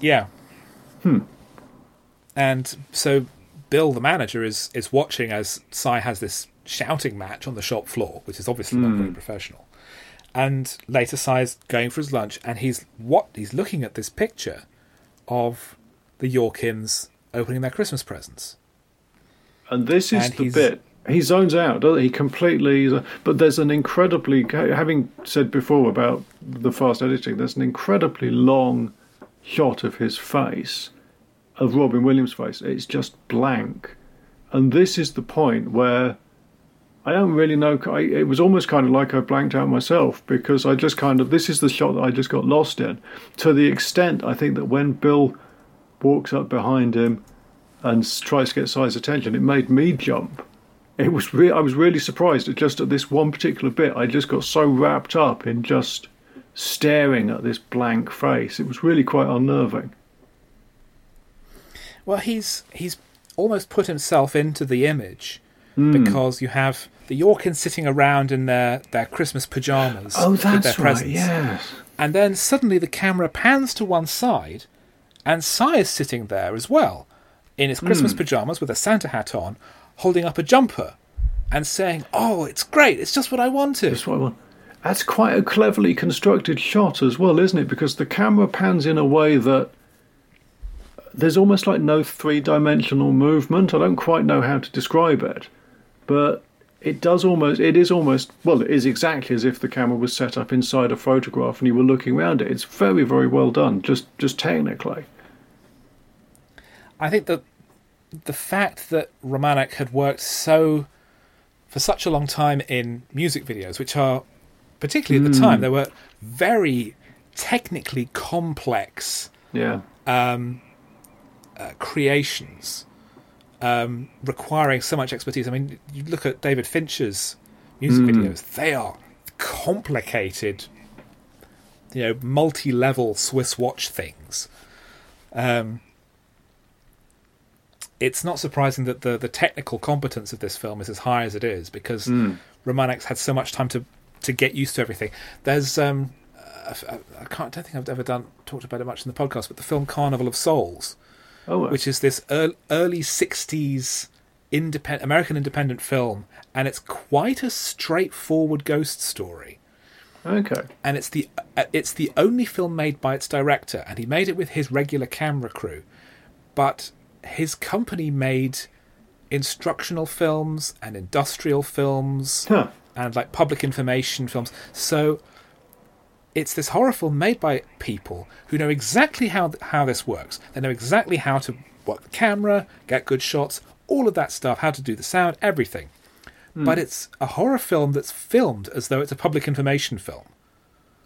Yeah. And so Bill, the manager, is watching as Cy has this shouting match on the shop floor, which is obviously not very professional. And later Cy's going for his lunch, and he's looking at this picture of the Yorkins opening their Christmas presents. And this is the bit. He zones out, doesn't he? Completely. But there's an incredibly, having said before about the fast editing, there's an incredibly long shot of his face, of Robin Williams' face. It's just blank. And this is the point where I don't really know. It was almost kind of like I blanked out myself, because I just kind of, this is the shot that I just got lost in. To the extent, I think, that when Bill walks up behind him and tries to get Cy's attention, it made me jump. It was I was really surprised at just at this one particular bit. I just got so wrapped up in just staring at this blank face. It was really quite unnerving. Well, he's almost put himself into the image, because you have the Yorkins sitting around in their Christmas pyjamas with their presents. Right, yes. And then suddenly the camera pans to one side, and Cy is sitting there as well, in his Christmas pyjamas with a Santa hat on, holding up a jumper and saying, "Oh, it's great, it's just what I wanted." It's what I want. That's quite a cleverly constructed shot as well, isn't it? Because the camera pans in a way that there's almost like no three-dimensional movement. I don't quite know how to describe it, but it is exactly as if the camera was set up inside a photograph and you were looking around it. It's very, very well done, just technically. I think that the fact that Romanek had worked for such a long time in music videos, which are, particularly at the time, they were very technically complex creations, requiring so much expertise. I mean, you look at David Fincher's music videos, they are complicated, multi-level Swiss watch things. It's not surprising that the technical competence of this film is as high as it is, because Romanek's had so much time to get used to everything. There's I don't think I've ever talked about it much in the podcast, but the film Carnival of Souls, which is this early 60s American independent film, and it's quite a straightforward ghost story. Okay. And it's the only film made by its director, and he made it with his regular camera crew, but his company made instructional films and industrial films and like public information films. So it's this horror film made by people who know exactly how this works. They know exactly how to work the camera, get good shots, all of that stuff, how to do the sound, everything. But it's a horror film that's filmed as though it's a public information film.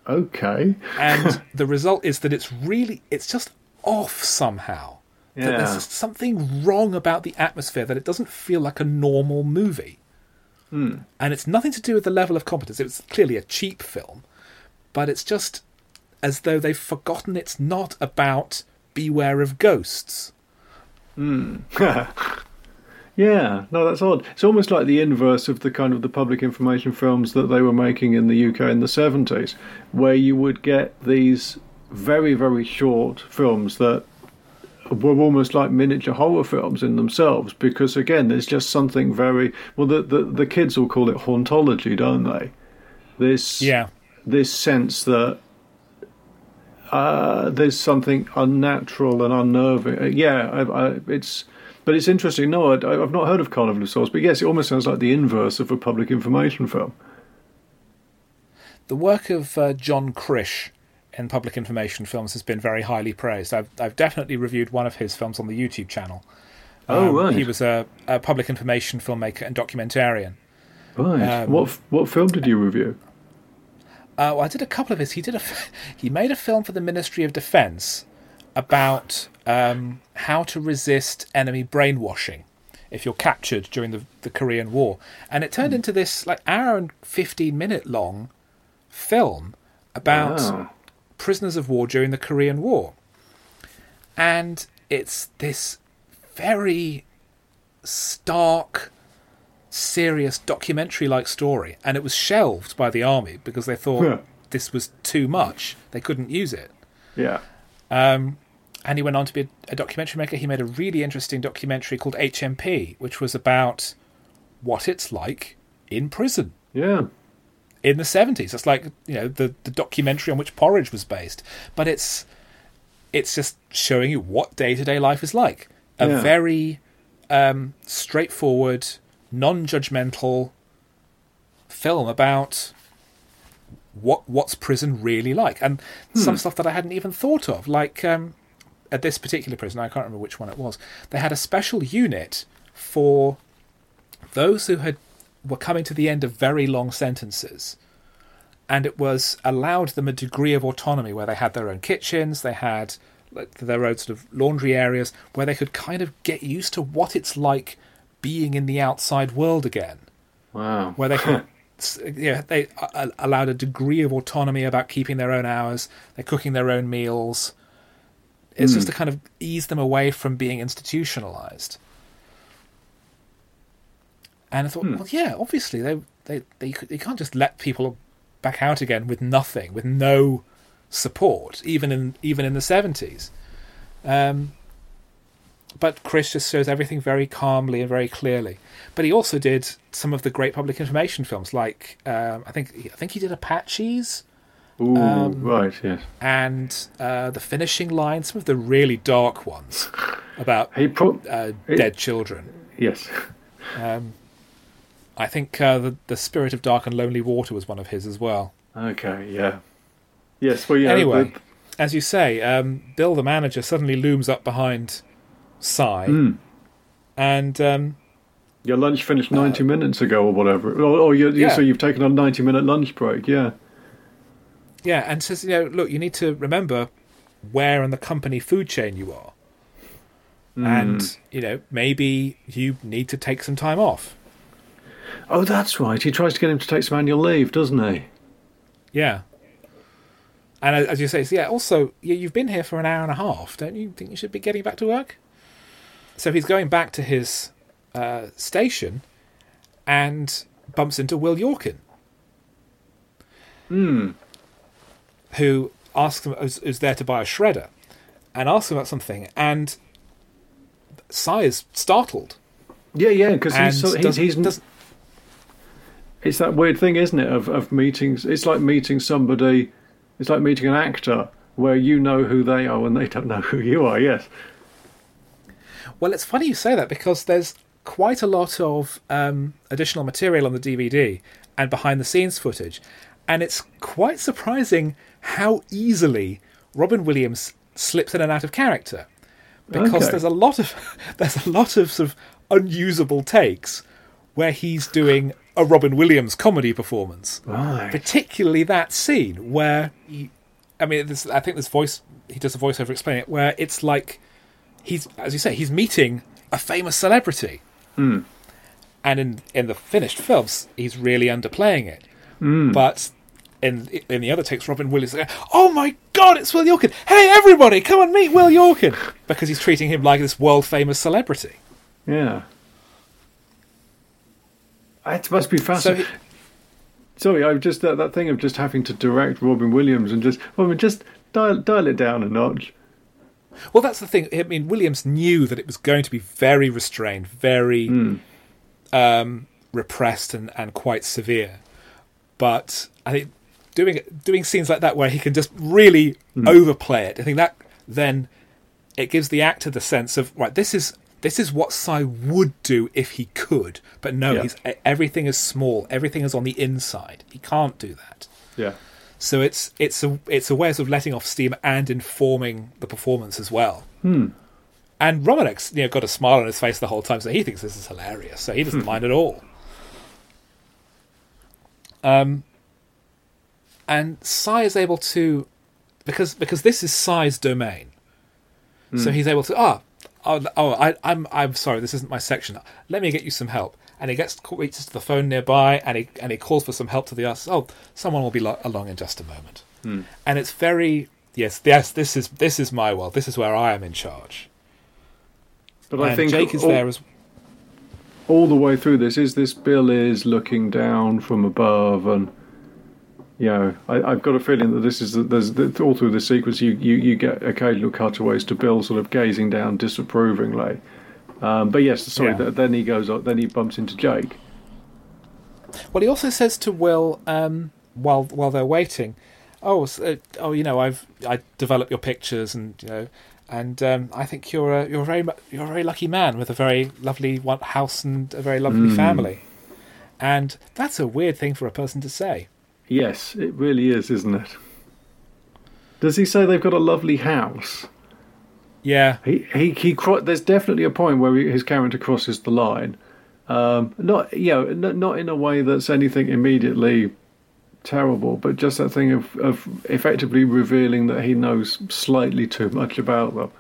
Okay. And the result is that it's just off somehow. Yeah. That there's just something wrong about the atmosphere, that it doesn't feel like a normal movie. And it's nothing to do with the level of competence. It was clearly a cheap film, but it's just as though they've forgotten it's not about beware of ghosts. Yeah, no, that's odd. It's almost like the inverse of the kind of the public information films that they were making in the UK in the 70s, where you would get these very, very short films that were almost like miniature horror films in themselves, because again there's just something very the kids will call it hauntology, don't they? This sense that there's something unnatural and unnerving. But it's interesting. No, I've not heard of Carnival of Souls, but yes, it almost sounds like the inverse of a public information film. The work of John Krish in public information films has been very highly praised. I've definitely reviewed one of his films on the YouTube channel. Right. He was a public information filmmaker and documentarian. Right. What film did you review? Well, I did a couple of his. He made a film for the Ministry of Defence about how to resist enemy brainwashing if you're captured during the Korean War, and it turned into this like hour and 15-minute long film about prisoners of war during the Korean War, and it's this very stark, serious documentary-like story, and it was shelved by the army because they thought this was too much. They couldn't use it. Yeah. And he went on to be a documentary maker. He made a really interesting documentary called HMP, which was about what it's like in prison. Yeah. In the 70s. It's like, you know, the documentary on which Porridge was based. But it's just showing you what day-to-day life is like. A very straightforward, non-judgmental film about what's prison really like, and some stuff that I hadn't even thought of, like at this particular prison, I can't remember which one it was, they had a special unit for those who were coming to the end of very long sentences, and it was allowed them a degree of autonomy where they had their own kitchens, they had their own sort of laundry areas, where they could kind of get used to what it's like being in the outside world again. Wow. Where they could, they allowed a degree of autonomy about keeping their own hours, they're cooking their own meals. It's just to kind of ease them away from being institutionalized. And I thought, well, yeah, obviously they can't just let people back out again with nothing, with no support, even in the 70s. But Chris just shows everything very calmly and very clearly. But he also did some of the great public information films, like I think he did Apaches, and The Finishing Line, some of the really dark ones about dead children. Yes, I think the Spirit of Dark and Lonely Water was one of his as well. Okay, yeah, yes. Well, yeah. Anyway, as you say, Bill the manager suddenly looms up behind Sigh, and your lunch finished 90 minutes ago or whatever, or so you've taken a 90-minute lunch break, and says, you know, look, you need to remember where in the company food chain you are, and you know, maybe you need to take some time off. Oh, that's right, he tries to get him to take some annual leave, doesn't he? Yeah. And as you say, also, you've been here for an hour and a half, don't you think you should be getting back to work? So he's going back to his station and bumps into Will Yorkin, who asks him, is there to buy a shredder, and asks him about something, and Sy is startled. Yeah, because he's it's that weird thing, isn't it, of meetings. It's like meeting somebody, it's like meeting an actor where you know who they are and they don't know who you are, yes. Well, it's funny you say that, because there's quite a lot of additional material on the DVD and behind-the-scenes footage, and it's quite surprising how easily Robin Williams slips in and out of character, because there's a lot of sort of unusable takes where he's doing a Robin Williams comedy performance, right. Particularly that scene where he does a voiceover explaining it, where it's like, he's, as you say, he's meeting a famous celebrity. Mm. And in the finished films, he's really underplaying it. Mm. But in the other takes, Robin Williams is like, oh my God, it's Will Yorkin. Hey, everybody, come and meet Will Yorkin. Because he's treating him like this world-famous celebrity. Yeah. It must be fascinating. Sorry, I just that thing of just having to direct Robin Williams and just dial it down a notch. Well, that's the thing. I mean, Williams knew that it was going to be very restrained, very repressed and quite severe. But I think doing scenes like that where he can just really overplay it, I think that then it gives the actor the sense of, right, this is what Sy would do if he could. But no, everything is small. Everything is on the inside. He can't do that. Yeah. So it's a way of letting off steam and informing the performance as well. Hmm. And Romanek's got a smile on his face the whole time, so he thinks this is hilarious. So he doesn't mind at all. And Sy is able to, because this is Sy's domain, so he's able to, I'm sorry, this isn't my section. Let me get you some help. And he reaches to the phone nearby, and he calls for some help to the us. Oh, someone will be along in just a moment. And it's very yes. This is my world. This is where I am in charge. But and I think Jake is there as well. All the way through this Bill is looking down from above, and I've got a feeling that this is all through the sequence. You get occasional cutaways to Bill sort of gazing down disapprovingly. But yes, sorry. Yeah. Then he goes up. Then he bumps into Jake. Well, he also says to Will while they're waiting, I develop your pictures and I think you're a very lucky man with a very lovely house and a very lovely family, and that's a weird thing for a person to say. Yes, it really is, isn't it? Does he say they've got a lovely house? Yeah, he. There's definitely a point where his character crosses the line, not in a way that's anything immediately terrible, but just that thing of effectively revealing that he knows slightly too much about them.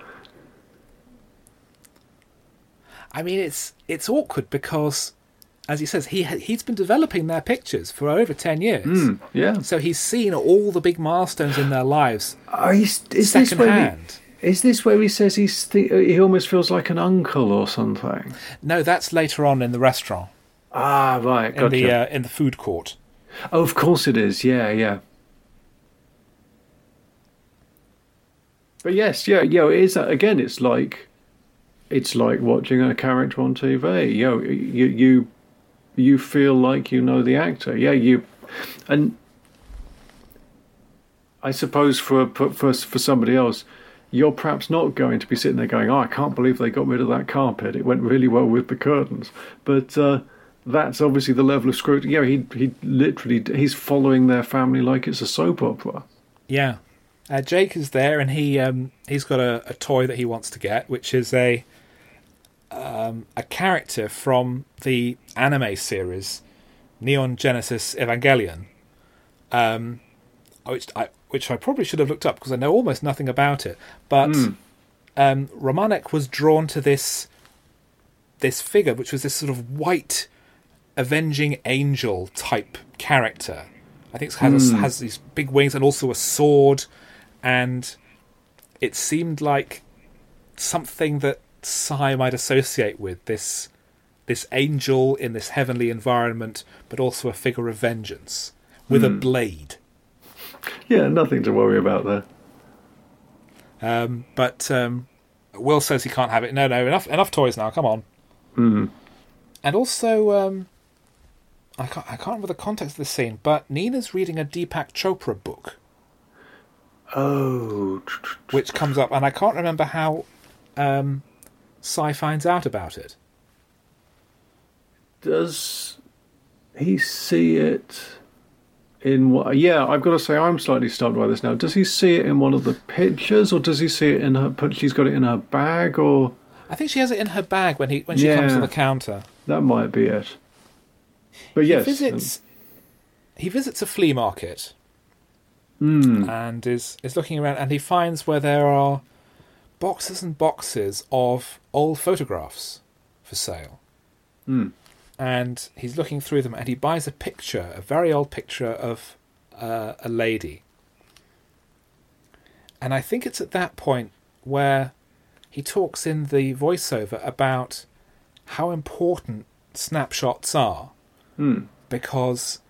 I mean, it's awkward because, as he says, he's been developing their pictures for over 10 years. Yeah. So he's seen all the big milestones in their lives. Is this secondhand. Is this where he says he almost feels like an uncle or something? No, that's later on in the restaurant. Ah, right, gotcha. In the food court. Oh, of course it is. Yeah. But yes, it is. Again, it's like watching a character on TV. You feel like you know the actor. And I suppose for somebody else, you're perhaps not going to be sitting there going, "Oh, I can't believe they got rid of that carpet. It went really well with the curtains." But that's obviously the level of scrutiny. He literally, he's following their family like it's a soap opera. Yeah. Jake is there, and he's got a toy that he wants to get, which is a character from the anime series Neon Genesis Evangelion, which I probably should have looked up because I know almost nothing about it. But Romanek was drawn to this figure, which was this sort of white avenging angel type character. I think it has these big wings and also a sword, and it seemed like something that Psy might associate with this angel in this heavenly environment, but also a figure of vengeance with a blade. Yeah, nothing to worry about there. But Will says he can't have it. No, enough toys now. Come on. And also, I can't remember the context of this scene, but Nina's reading a Deepak Chopra book. Oh, which comes up, and I can't remember how Psy finds out about it. Does he see it? I've got to say I'm slightly stumped by this now. Does he see it in one of the pictures, or does he see it in her? She's got it in her bag, or I think she has it in her bag when she comes to the counter. That might be it. But he visits a flea market and is looking around, and he finds where there are boxes and boxes of old photographs for sale. And he's looking through them, and he buys a very old picture of a lady. And I think it's at that point where he talks in the voiceover about how important snapshots are, because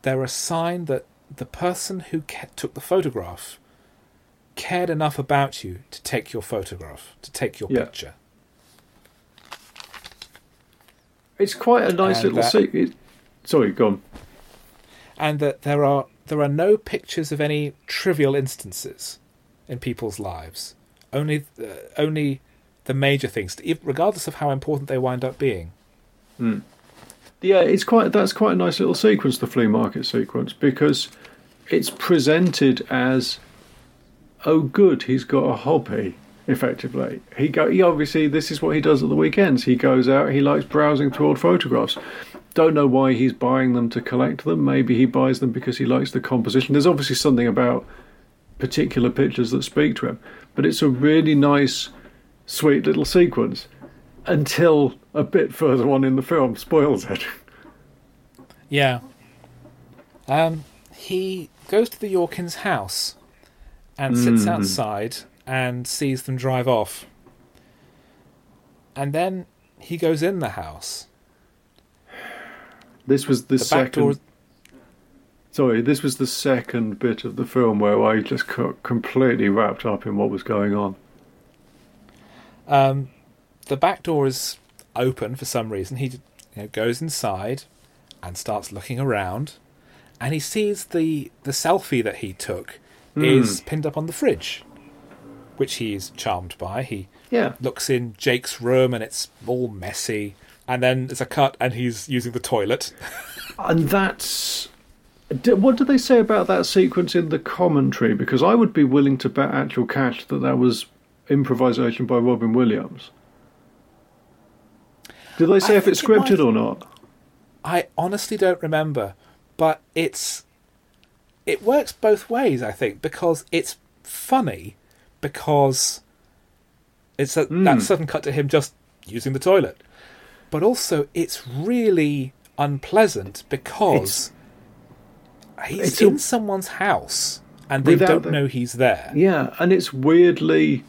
they're a sign that the person who took the photograph cared enough about you to take your photograph, to take your picture. It's quite a nice little scene. Sorry, go on. And that there are no pictures of any trivial instances in people's lives. Only the major things, regardless of how important they wind up being. Yeah, that's quite a nice little sequence, the flea market sequence, because it's presented as, oh, good, he's got a hobby. Effectively, he obviously this is what he does at the weekends. He goes out. He likes browsing through old photographs. Don't know why he's buying them to collect them. Maybe he buys them because he likes the composition. There's obviously something about particular pictures that speak to him. But it's a really nice, sweet little sequence until a bit further on in the film spoils it. Yeah. He goes to the Yorkins' house and sits outside and sees them drive off. And then he goes in the house. This was the second. Door... Sorry, this was the second bit of the film where I just got completely wrapped up in what was going on. The back door is open for some reason. He goes inside and starts looking around, and he sees the selfie that he took is pinned up on the fridge, which he is charmed by. He looks in Jake's room, and it's all messy. And then there's a cut, and he's using the toilet. And that's... What do they say about that sequence in the commentary? Because I would be willing to bet actual cash that that was improvisation by Robin Williams. Did they say if it's scripted or not? I honestly don't remember. But it works both ways, I think, because it's funny, because it's that sudden cut to him just using the toilet. But also, it's really unpleasant because he's in someone's house and they don't know he's there. Yeah, and it's weirdly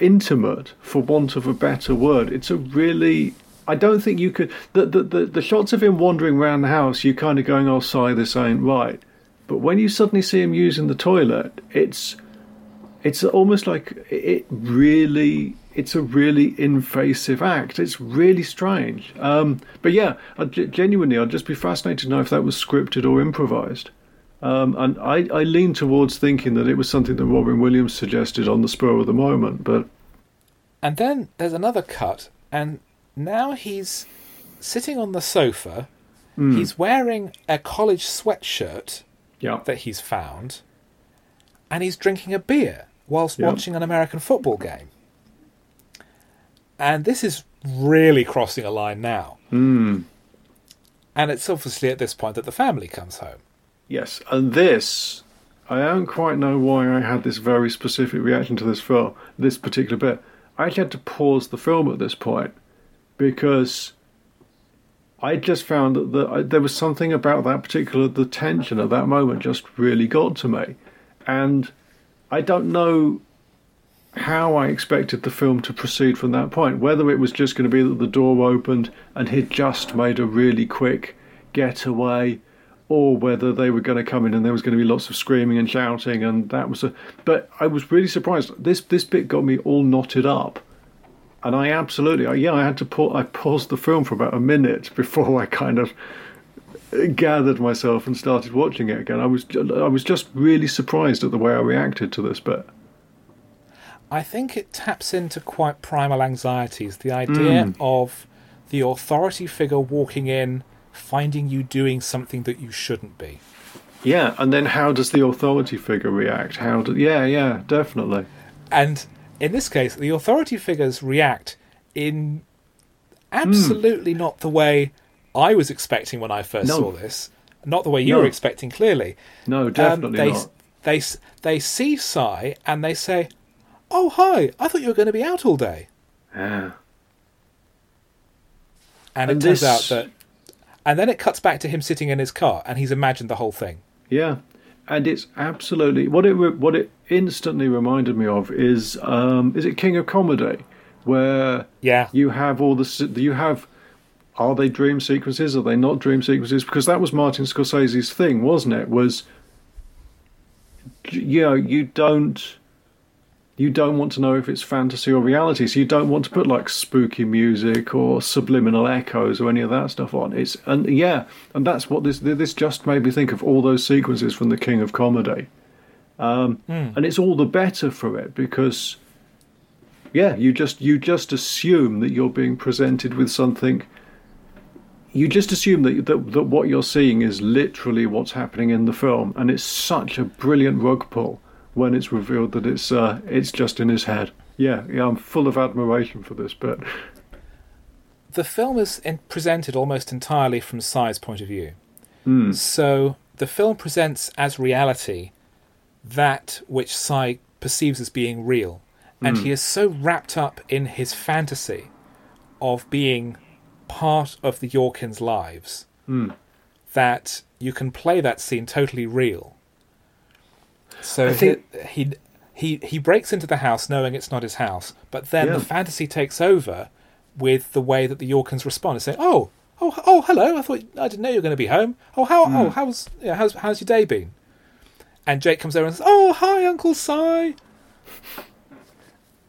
intimate, for want of a better word. It's a really... I don't think you could... The shots of him wandering around the house, you're kind of going, oh, sigh, this ain't right. But when you suddenly see him using the toilet, it's almost like it really... It's a really invasive act. It's really strange. But yeah, genuinely, I'd just be fascinated to know if that was scripted or improvised. And I lean towards thinking that it was something that Robin Williams suggested on the spur of the moment. But and then there's another cut, and now he's sitting on the sofa. Mm. He's wearing a college sweatshirt that he's found, and he's drinking a beer whilst watching an American football game. And this is really crossing a line now. Mm. And it's obviously at this point that the family comes home. Yes, and this... I don't quite know why I had this very specific reaction to this film, this particular bit. I actually had to pause the film at this point because I just found that there was something about that particular... The tension at that moment just really got to me. And I don't know... how I expected the film to proceed from that point, whether it was just going to be that the door opened and he'd just made a really quick getaway, or whether they were going to come in and there was going to be lots of screaming and shouting, and that was but I was really surprised. This bit got me all knotted up, and I I paused the film for about a minute before I kind of gathered myself and started watching it again. I was just really surprised at the way I reacted to this bit. I think it taps into quite primal anxieties, the idea of the authority figure walking in, finding you doing something that you shouldn't be. Yeah, and then how does the authority figure react? Yeah, definitely. And in this case, the authority figures react in absolutely not the way I was expecting when I first saw this. Not the way you were expecting, clearly. No, definitely not. They see Sai and they say... Oh, hi, I thought you were going to be out all day. Yeah. And it turns out that... And then it cuts back to him sitting in his car, and he's imagined the whole thing. Yeah, and it's absolutely... What it instantly reminded me of is it King of Comedy? Where you have all the... Are they dream sequences? Are they not dream sequences? Because that was Martin Scorsese's thing, wasn't it? You don't want to know if it's fantasy or reality, so you don't want to put like spooky music or subliminal echoes or any of that stuff on. And that's what this just made me think of, all those sequences from The King of Comedy, and it's all the better for it because, you just assume that you're being presented with something. You just assume that what you're seeing is literally what's happening in the film, and it's such a brilliant rug pull when it's revealed that it's just in his head. Yeah, I'm full of admiration for this bit. The film is presented almost entirely from Cy's point of view. Mm. So the film presents as reality that which Cy perceives as being real. And he is so wrapped up in his fantasy of being part of the Yorkins' lives that you can play that scene totally real. So he breaks into the house knowing it's not his house, but then the fantasy takes over with the way that the Yorkins respond and say, "Oh, hello! I didn't know you were going to be home. How's your day been?" And Jake comes over and says, "Oh, hi, Uncle Cy."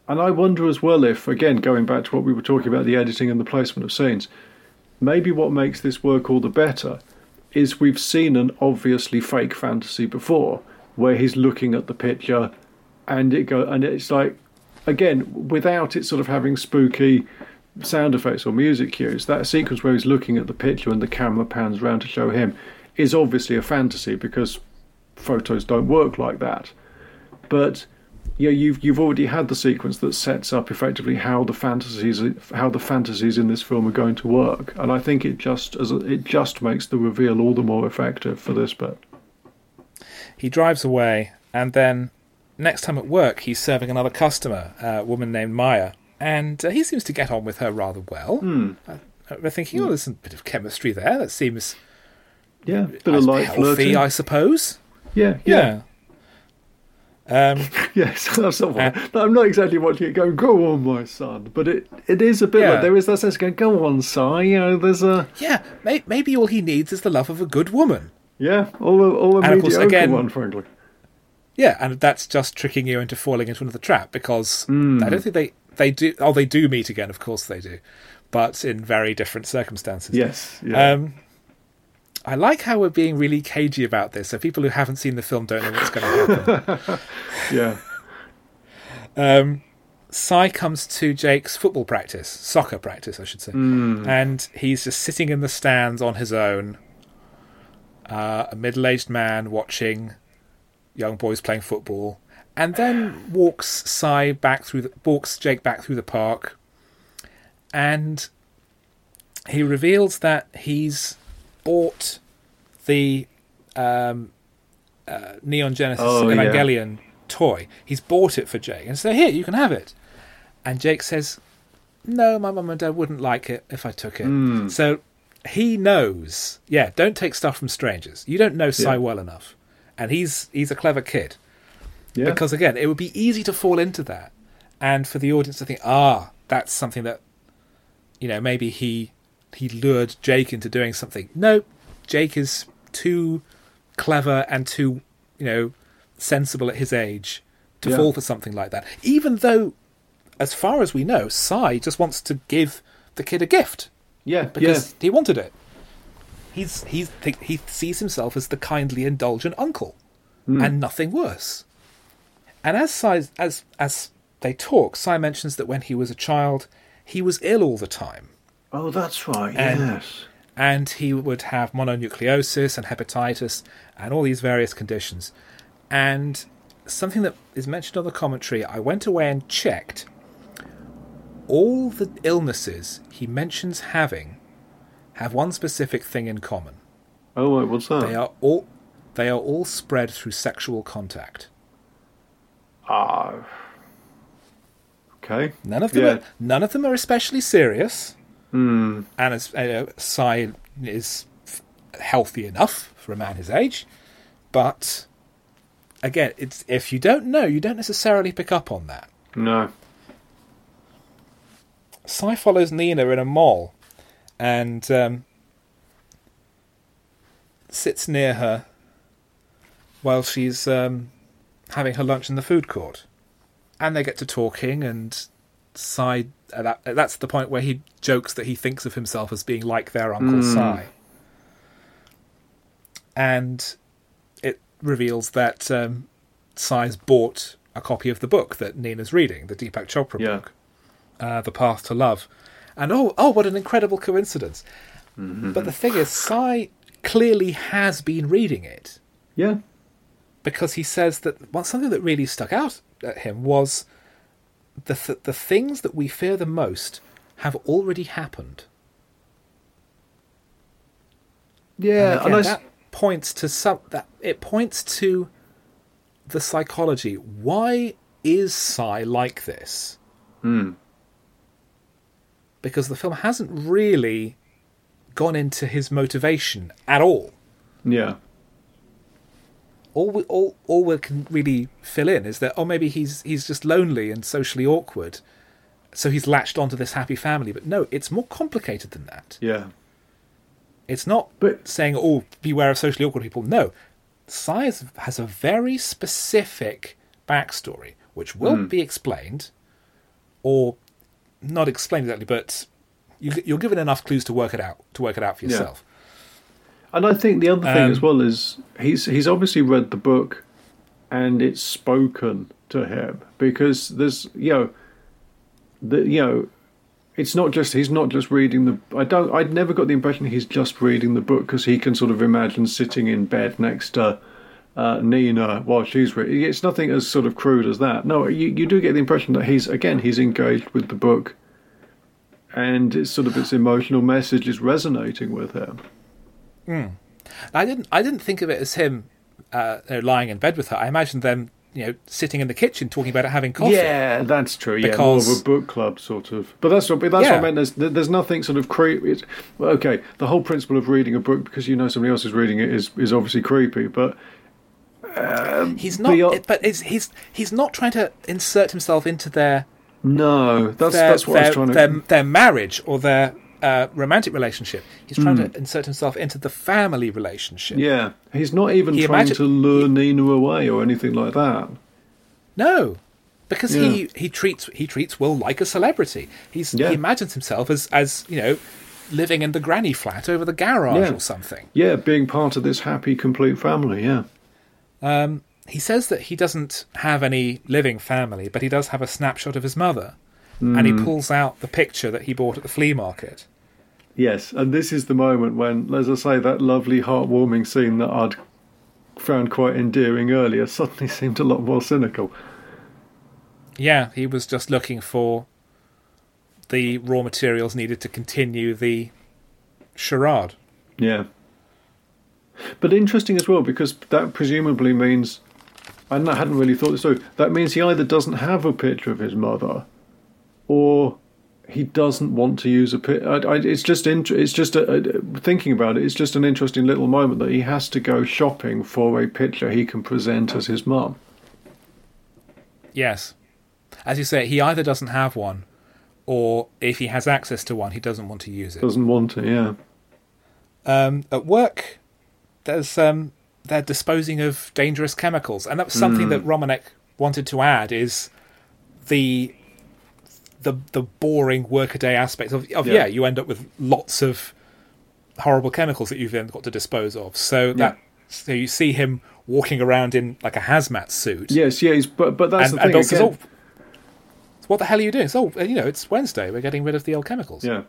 And I wonder as well if, again, going back to what we were talking about, the editing and the placement of scenes, maybe what makes this work all the better is we've seen an obviously fake fantasy before, where he's looking at the picture and it's like, again, without it sort of having spooky sound effects or music cues, that sequence where he's looking at the picture and the camera pans around to show him is obviously a fantasy because photos don't work like that. But yeah, you've already had the sequence that sets up effectively how the fantasies in this film are going to work, and I think it just makes the reveal all the more effective for this bit. He drives away, and then next time at work, he's serving another customer, a woman named Maya, and he seems to get on with her rather well. Mm. I'm thinking, there's a bit of chemistry there. That seems a bit of light healthy, flirting, I suppose. Yeah. Yes, that's not one. I'm not exactly watching it going, "Go on, my son," but it is a bit like there is that sense of going, "Go on, Si, there's a maybe all he needs is the love of a good woman." Yeah, all a mediocre one, frankly. Yeah, and that's just tricking you into falling into another trap because I don't think they do. Oh, they do meet again, of course they do, but in very different circumstances. Yes. Yeah. I like how we're being really cagey about this, so people who haven't seen the film don't know what's going to happen. Yeah. Cy comes to Jake's soccer practice, I should say, and he's just sitting in the stands on his own, a middle-aged man watching young boys playing football, and then walks Jake back through the park, and he reveals that he's bought the Neon Genesis Evangelion toy. He's bought it for Jake and said, "Here, you can have it." And Jake says, "No, my mum and dad wouldn't like it if I took it." So he knows. Yeah, don't take stuff from strangers. You don't know Cy well enough. And he's a clever kid. Yeah. Because, again, it would be easy to fall into that and for the audience to think, that's something that, maybe he lured Jake into doing something. No, Jake is too clever and too, sensible at his age to fall for something like that. Even though, as far as we know, Cy just wants to give the kid a gift. Yeah, because he wanted it. He sees himself as the kindly, indulgent uncle, and nothing worse. And as they talk, Cy mentions that when he was a child, he was ill all the time. Oh, that's right, yes. And he would have mononucleosis and hepatitis and all these various conditions. And something that is mentioned on the commentary, I went away and checked. All the illnesses he mentions having have one specific thing in common. Oh, wait, what's that? They are all spread through sexual contact. Okay. None of them are especially serious. And as Cy is healthy enough for a man his age, but again, it's if you don't know, you don't necessarily pick up on that. No. Cy follows Nina in a mall and sits near her while she's having her lunch in the food court, and they get to talking and Cy. That's the point where he jokes that he thinks of himself as being like their Uncle Cy. And it reveals that Cy's bought a copy of the book that Nina's reading, the Deepak Chopra book, The Path to Love. And what an incredible coincidence. Mm-hmm. But the thing is, Cy clearly has been reading it. Yeah. Because he says that something that really stuck out at him was the things that we fear the most have already happened. Yeah, and again, that points to it points to the psychology. Why is Psy like this? Mm. Because the film hasn't really gone into his motivation at all. Yeah. All we can really fill in is that, oh, maybe he's just lonely and socially awkward, so he's latched onto this happy family. But no, it's more complicated than that. Yeah. It's not saying, oh, beware of socially awkward people. No. Psy has a very specific backstory, which will be explained, or not explained exactly, but you're given enough clues to work it out for yourself. Yeah. And I think the other thing as well is he's obviously read the book, and it's spoken to him, because there's it's not just he's not just reading the. I'd never got the impression he's just reading the book, because he can sort of imagine sitting in bed next to Nina while she's reading. It's nothing as sort of crude as that. No, you do get the impression that he's engaged with the book, and it's sort of its emotional message is resonating with him. Mm. I didn't think of it as him lying in bed with her. I imagined them, sitting in the kitchen talking about it, having coffee. Yeah, that's true. Yeah, because more of a book club sort of. But that's what I meant. There's nothing sort of creepy. Okay, the whole principle of reading a book because somebody else is reading it is obviously creepy. But he's not. He's not trying to insert himself into their. No, that's what I was trying to. Their marriage or their. Romantic relationship. He's trying to insert himself into the family relationship. Yeah, he's not even trying to lure Nina away or anything like that. No, because he treats Will like a celebrity. He imagines himself as living in the granny flat over the garage or something. Yeah, being part of this happy, complete family. Yeah. He says that he doesn't have any living family, but he does have a snapshot of his mother. And he pulls out the picture that he bought at the flea market. Yes, and this is the moment when, as I say, that lovely heartwarming scene that I'd found quite endearing earlier suddenly seemed a lot more cynical. Yeah, he was just looking for the raw materials needed to continue the charade. Yeah. But interesting as well, because that presumably means, and I hadn't really thought this through, that means he either doesn't have a picture of his mother, or he doesn't want to use a pit. Thinking about it, it's just an interesting little moment that he has to go shopping for a picture he can present as his mum. Yes. As you say, he either doesn't have one, or if he has access to one, he doesn't want to use it. Doesn't want to, yeah. At work, they're disposing of dangerous chemicals, and that was something that Romanek wanted to add, is the boring workaday aspect of you end up with lots of horrible chemicals that you've then got to dispose of. So you see him walking around in like a hazmat suit. Yes, yeah, but that's the thing. Again. Says, what the hell are you doing? So it's Wednesday. We're getting rid of the old chemicals. Yeah,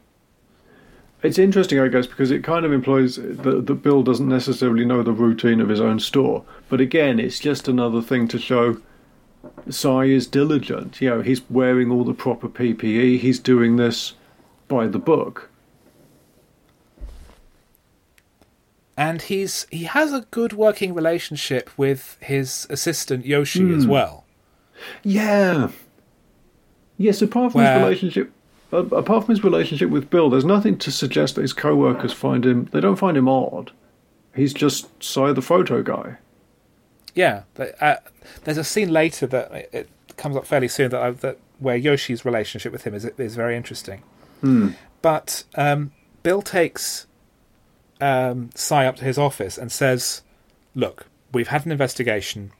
it's interesting, I guess, because it kind of implies that Bill doesn't necessarily know the routine of his own store. But again, it's just another thing to show. Psy is diligent. He's wearing all the proper PPE. He's doing this by the book, and he has a good working relationship with his assistant Yoshi as well. Yeah. Yes. Apart from his relationship with Bill, there's nothing to suggest that his co-workers find him. They don't find him odd. He's just Psy, the photo guy. Yeah, there's a scene later that it comes up fairly soon where Yoshi's relationship with him is very interesting. Mm. But Bill takes Psy up to his office and says, "Look, we've had an investigation.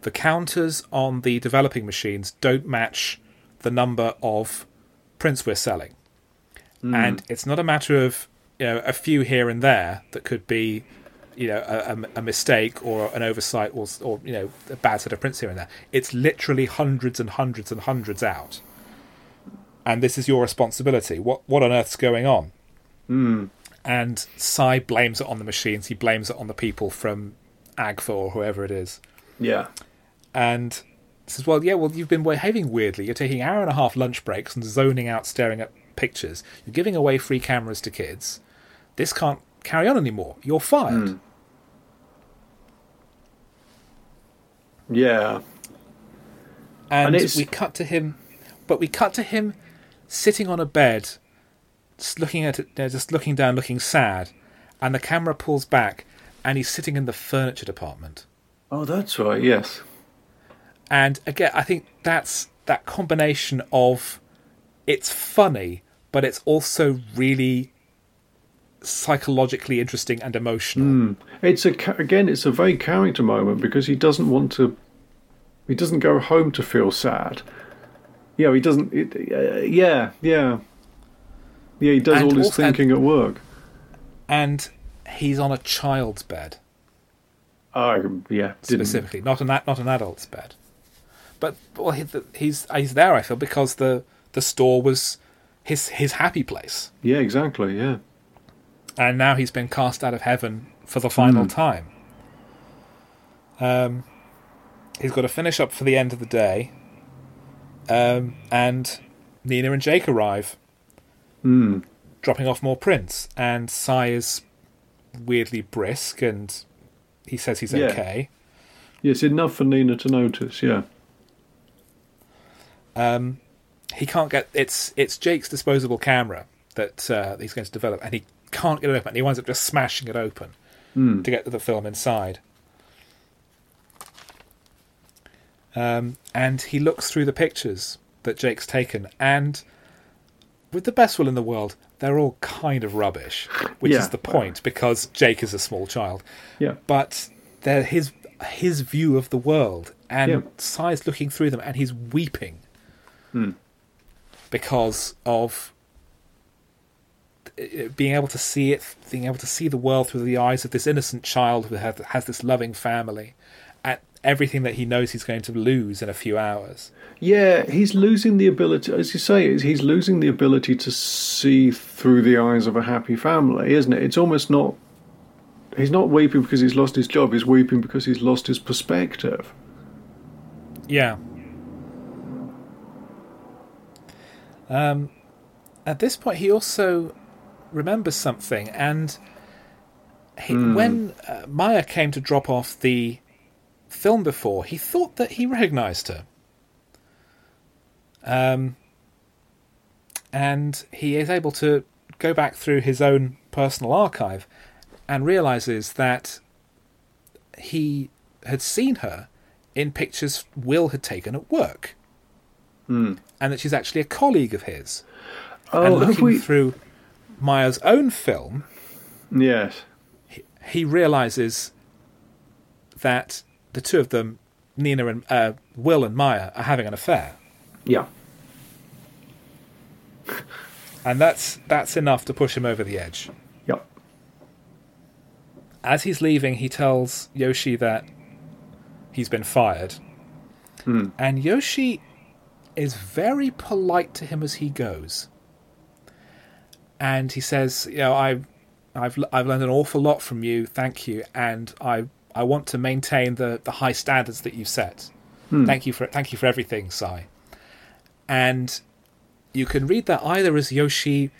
The counters on the developing machines don't match the number of prints we're selling, and it's not a matter of a few here and there that could be." A mistake or an oversight or a bad set of prints here and there. It's literally hundreds and hundreds and hundreds out. And this is your responsibility. What on earth's going on? Mm. And Psy blames it on the machines. He blames it on the people from AGFA or whoever it is. Yeah. And says, well, you've been behaving weirdly. You're taking hour and a half lunch breaks and zoning out staring at pictures. You're giving away free cameras to kids. This can't carry on anymore. You're fired. Mm. Yeah. And we cut to him sitting on a bed, just looking at it, just looking down, looking sad. And the camera pulls back and he's sitting in the furniture department. Oh, that's right, yes. And again, I think that's that combination of it's funny, but it's also really psychologically interesting and emotional. Mm. It's a very character moment because he doesn't want to. He doesn't go home to feel sad. Yeah, he doesn't. He does all his thinking at work. And he's on a child's bed. Specifically, not an adult's bed. But well, he's there, I feel, because the store was his happy place. Yeah, exactly. Yeah. And now he's been cast out of heaven for the final time. He's got to finish up for the end of the day. And Nina and Jake arrive, dropping off more prints. And Sai is weirdly brisk, and he says he's okay. Yes, enough for Nina to notice. Yeah. He can't get it's Jake's disposable camera that he's going to develop, and he can't get it open. He winds up just smashing it open to get to the film inside. And he looks through the pictures that Jake's taken, and with the best will in the world, they're all kind of rubbish, which is the point, because Jake is a small child. Yeah. But they're his view of the world, and Sai's looking through them, and he's weeping because of being able to see it, being able to see the world through the eyes of this innocent child who has this loving family, and everything that he knows he's going to lose in a few hours. Yeah, he's losing the ability, as you say, he's losing the ability to see through the eyes of a happy family, isn't it? It's almost not. He's not weeping because he's lost his job. He's weeping because he's lost his perspective. Yeah. At this point, he also remembers something, and when Maya came to drop off the film before, he thought that he recognised her. And he is able to go back through his own personal archive and realises that he had seen her in pictures Will had taken at work. Mm. And that she's actually a colleague of his. Oh, and looking through Maya's own film, yes, he realises that the two of them, Nina and Will and Maya, are having an affair. Yeah. And that's enough to push him over the edge. Yep. As he's leaving, he tells Yoshi that he's been fired. Mm. And Yoshi is very polite to him as he goes. And he says, you know, I've learned an awful lot from you, thank you, and I want to maintain the high standards that you've set. Hmm. Thank you for everything, Sai. And you can read that either as Yoshi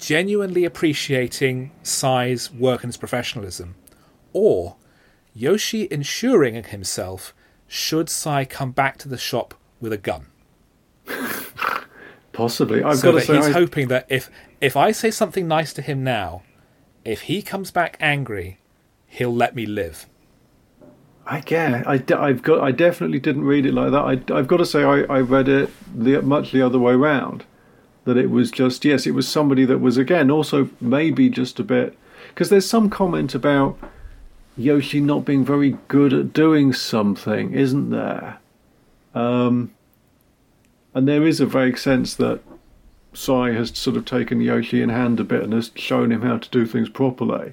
genuinely appreciating Sai's work and his professionalism, or Yoshi ensuring himself should Sai come back to the shop with a gun. Possibly. He's hoping that if I say something nice to him now, if he comes back angry, he'll let me live. I definitely didn't read it like that. I've got to say I read it much the other way round. That it was just, yes, it was somebody that was, again, also maybe just a bit... Because there's some comment about Yoshi not being very good at doing something, isn't there? And there is a vague sense that Sai has sort of taken Yoshi in hand a bit and has shown him how to do things properly.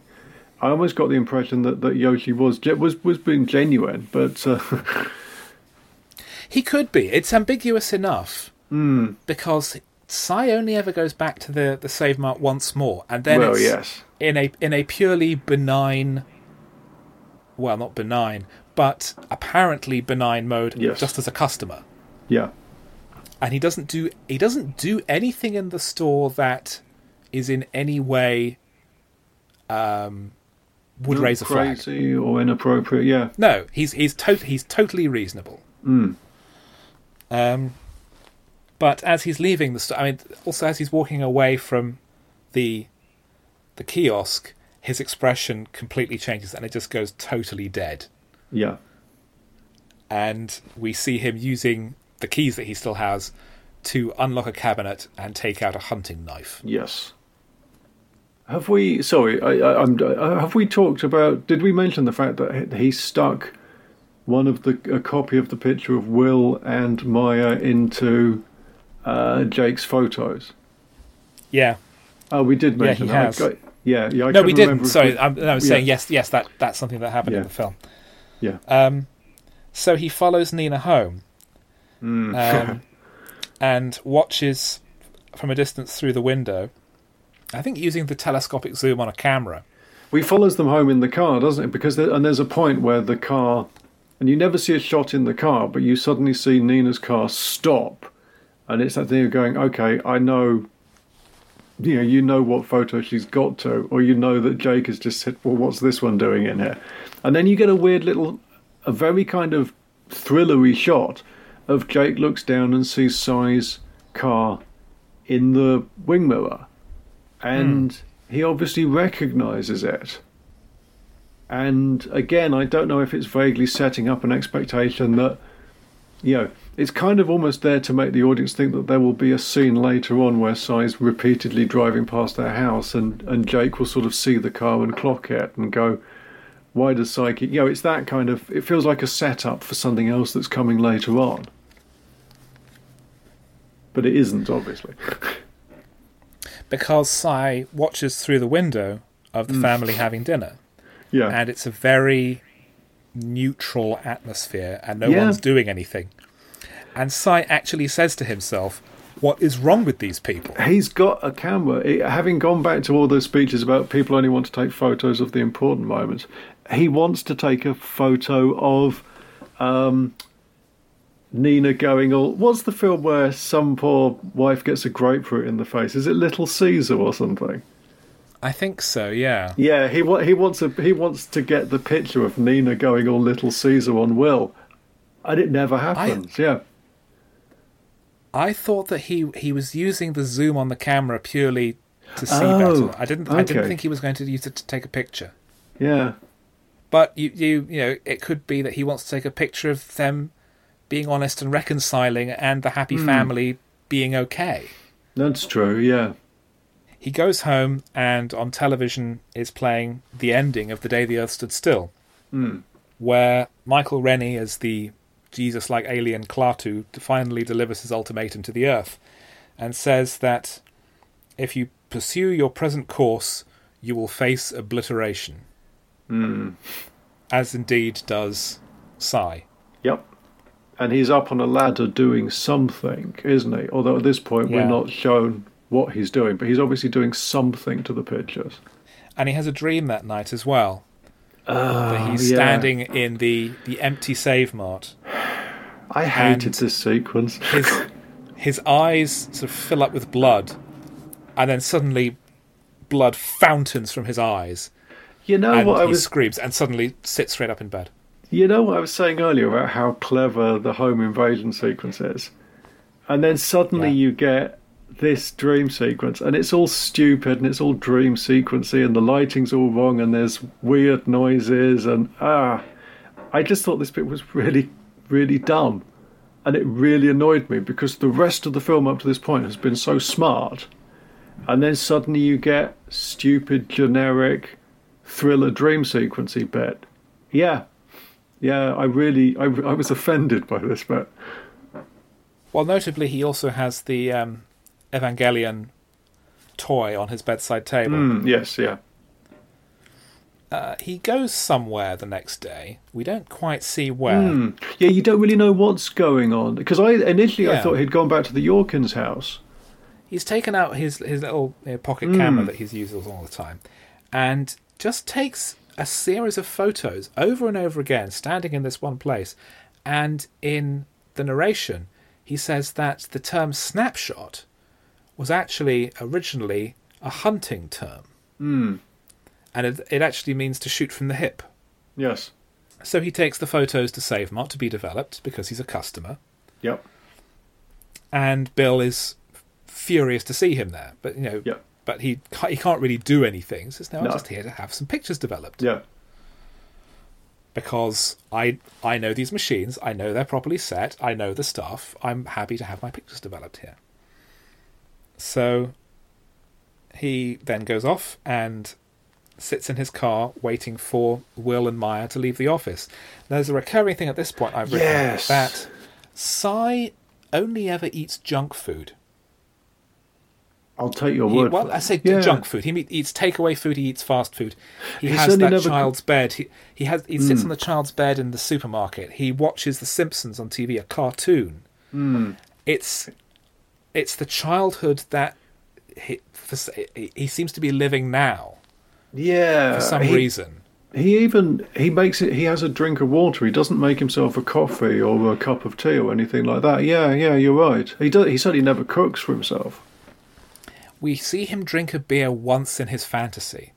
I almost got the impression that Yoshi was being genuine, but... He could be. It's ambiguous enough because Sai only ever goes back to the Save Mart once more, and then in a purely benign... Well, not benign, but apparently benign mode, just as a customer. Yeah. And he doesn't do anything in the store that is in any way would raise a flag. Crazy or inappropriate, yeah. No, he's totally reasonable. Mm. But as he's leaving the store, I mean, also as he's walking away from the kiosk, his expression completely changes and it just goes totally dead. Yeah. And we see him using the keys that he still has to unlock a cabinet and take out a hunting knife. Yes. Have we? Sorry, have we talked about? Did we mention the fact that he stuck a copy of the picture of Will and Maya into Jake's photos? Yeah. Oh, we did mention that. Yeah, he has. No, we didn't. Sorry, I was saying yes. That's something that happened in the film. Yeah. So he follows Nina home, and watches from a distance through the window. I think using the telescopic zoom on a camera. He follows them home in the car, doesn't it? Because there's a point where the car, and you never see a shot in the car, but you suddenly see Nina's car stop, and it's that thing of going, okay, I know. You know what photo she's got to, or you know that Jake has just said, well, what's this one doing in here? And then you get a weird little, a very kind of thrillery shot of Jake looks down and sees Sai's car in the wing mirror. And he obviously recognises it. And again, I don't know if it's vaguely setting up an expectation that, it's kind of almost there to make the audience think that there will be a scene later on where Sai's repeatedly driving past their house and Jake will sort of see the car and clock it and go, why does Sai keep... it's that kind of... It feels like a setup for something else that's coming later on. But it isn't, obviously. Because Sai watches through the window of the family having dinner. Yeah. And it's a very neutral atmosphere and no one's doing anything. And Sai actually says to himself, what is wrong with these people? He's got a camera. Having gone back to all those speeches about people only want to take photos of the important moments, he wants to take a photo of Nina going all... What's the film where some poor wife gets a grapefruit in the face? Is it Little Caesar or something? I think so, yeah. Yeah, he wants to get the picture of Nina going all Little Caesar on Will. And it never happens, I thought that he was using the zoom on the camera purely to see better. I didn't think he was going to use it to take a picture. Yeah. But you know, it could be that he wants to take a picture of them being honest and reconciling and the happy family being okay. That's true, yeah. He goes home and on television is playing the ending of The Day the Earth Stood Still, where Michael Rennie as the Jesus-like alien Klaatu finally delivers his ultimatum to the Earth and says that if you pursue your present course, you will face obliteration. As indeed does Sai. Yep. And he's up on a ladder doing something, isn't he? Although at this point we're not shown what he's doing, but he's obviously doing something to the pictures. And he has a dream that night as well. That he's standing in the empty Save Mart. I hated this sequence. his eyes sort of fill up with blood, and then suddenly blood fountains from his eyes. He screams and suddenly sits straight up in bed. You know what I was saying earlier about how clever the home invasion sequence is? And then suddenly you get this dream sequence, and it's all stupid, and it's all dream sequency, and the lighting's all wrong, and there's weird noises, and I just thought this bit was really, really dumb. And it really annoyed me, because the rest of the film up to this point has been so smart, and then suddenly you get stupid, generic thriller dream sequency bit. Yeah, I was offended by this bit. Well, notably, he also has the Evangelion toy on his bedside table. Yes, yeah. He goes somewhere the next day. We don't quite see where. Yeah, you don't really know what's going on. Because I thought he'd gone back to the Yorkins' house. He's taken out his little pocket camera that he's used all the time and just takes a series of photos over and over again, standing in this one place. And in the narration, he says that the term snapshot was actually originally a hunting term. and it actually means to shoot from the hip. Yes. So he takes the photos to Save Mart to be developed because he's a customer. Yep. And Bill is furious to see him there, but yep. But he can't really do anything. So I'm just here to have some pictures developed. Yeah. Because I know these machines, I know they're properly set, I know the stuff, I'm happy to have my pictures developed here. So he then goes off and sits in his car waiting for Will and Maya to leave the office. Now, there's a recurring thing at this point I've written that Cy only ever eats junk food. I'll take your word for it. Well, I say junk food. He eats takeaway food. He eats fast food. He has that child's bed. He sits on the child's bed in the supermarket. He watches The Simpsons on TV, a cartoon. Mm. It's the childhood that he seems to be living now. Yeah, for some reason. He has a drink of water. He doesn't make himself a coffee or a cup of tea or anything like that. Yeah, you're right. He certainly never cooks for himself. We see him drink a beer once in his fantasy.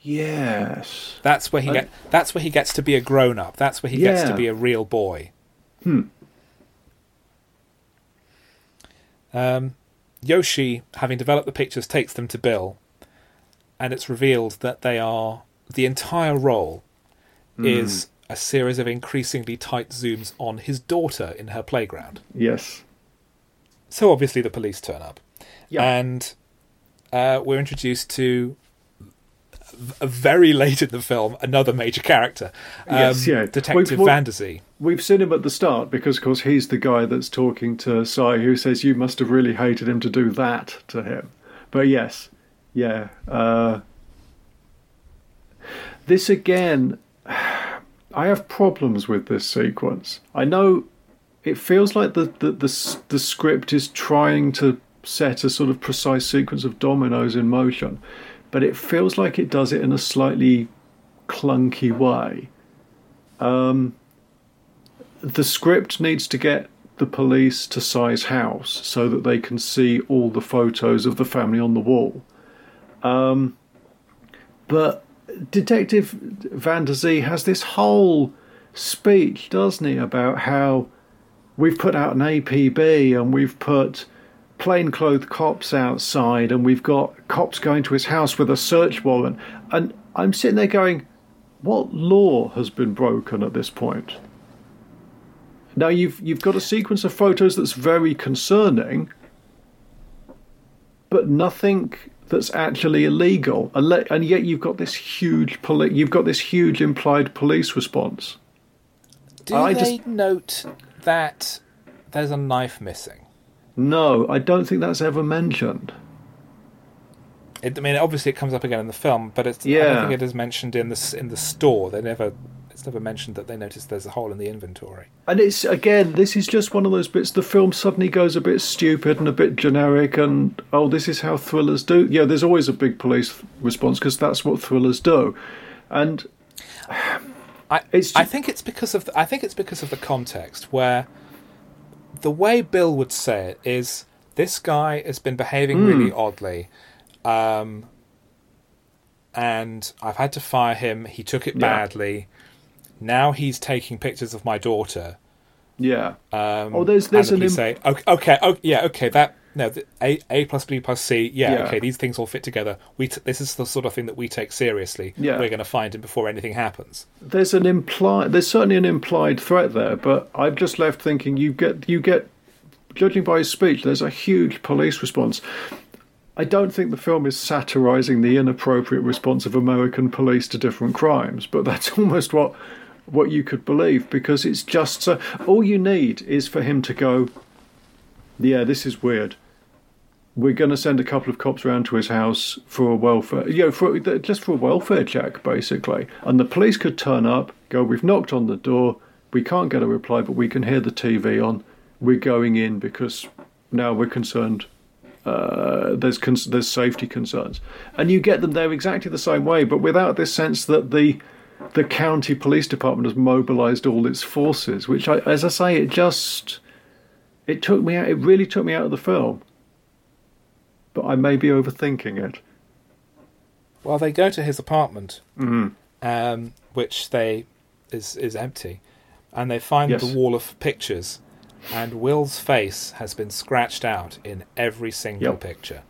Yes. That's where that's where he gets to be a grown-up. That's where he gets to be a real boy. Hmm. Yoshi, having developed the pictures, takes them to Bill, and it's revealed that the entire role is a series of increasingly tight zooms on his daughter in her playground. Yes. So obviously the police turn up. Yeah. And we're introduced to very late in the film another major character, Detective Vanderzee. We've seen him at the start because, of course, he's the guy that's talking to Cy, who says you must have really hated him to do that to him. But yes, yeah. This again, I have problems with this sequence. I know it feels like the script is trying to set a sort of precise sequence of dominoes in motion, but it feels like it does it in a slightly clunky way. The script needs to get the police to Cy's house so that they can see all the photos of the family on the wall. But Detective Vanderzee has this whole speech, doesn't he, about how we've put out an APB and we've put plainclothed cops outside and we've got cops going to his house with a search warrant. And I'm sitting there going, what law has been broken at this point? Now you've got a sequence of photos that's very concerning, but nothing that's actually illegal, and yet you've got this huge implied police response. Do they note that there's a knife missing? No, I don't think that's ever mentioned. Obviously it comes up again in the film, but I don't think it is mentioned in the store. It's never mentioned that they notice there's a hole in the inventory. And it's, again, this is just one of those bits. The film suddenly goes a bit stupid and a bit generic, and this is how thrillers do. Yeah, there's always a big police response because that's what thrillers do. And I think it's because of the context where. The way Bill would say it is, this guy has been behaving really oddly, and I've had to fire him. He took it badly. Now he's taking pictures of my daughter. Yeah. A plus B plus C. Okay, these things all fit together. This is the sort of thing that we take seriously. Yeah. We're going to find him before anything happens. There's certainly an implied threat there, but I'm just left thinking you get, judging by his speech, there's a huge police response. I don't think the film is satirising the inappropriate response of American police to different crimes, but that's almost what you could believe, because it's just so. All you need is for him to go, yeah, this is weird. We're going to send a couple of cops round to his house for a welfare, just for a welfare check, basically. And the police could turn up, go, we've knocked on the door, we can't get a reply, but we can hear the TV on. We're going in because now we're concerned. There's safety concerns, and you get them there exactly the same way, but without this sense that the county police department has mobilised all its forces. Which, as I say, it took me out. It really took me out of the film. But I may be overthinking it. Well, they go to his apartment, which is empty, and they find the wall of pictures, and Will's face has been scratched out in every single picture.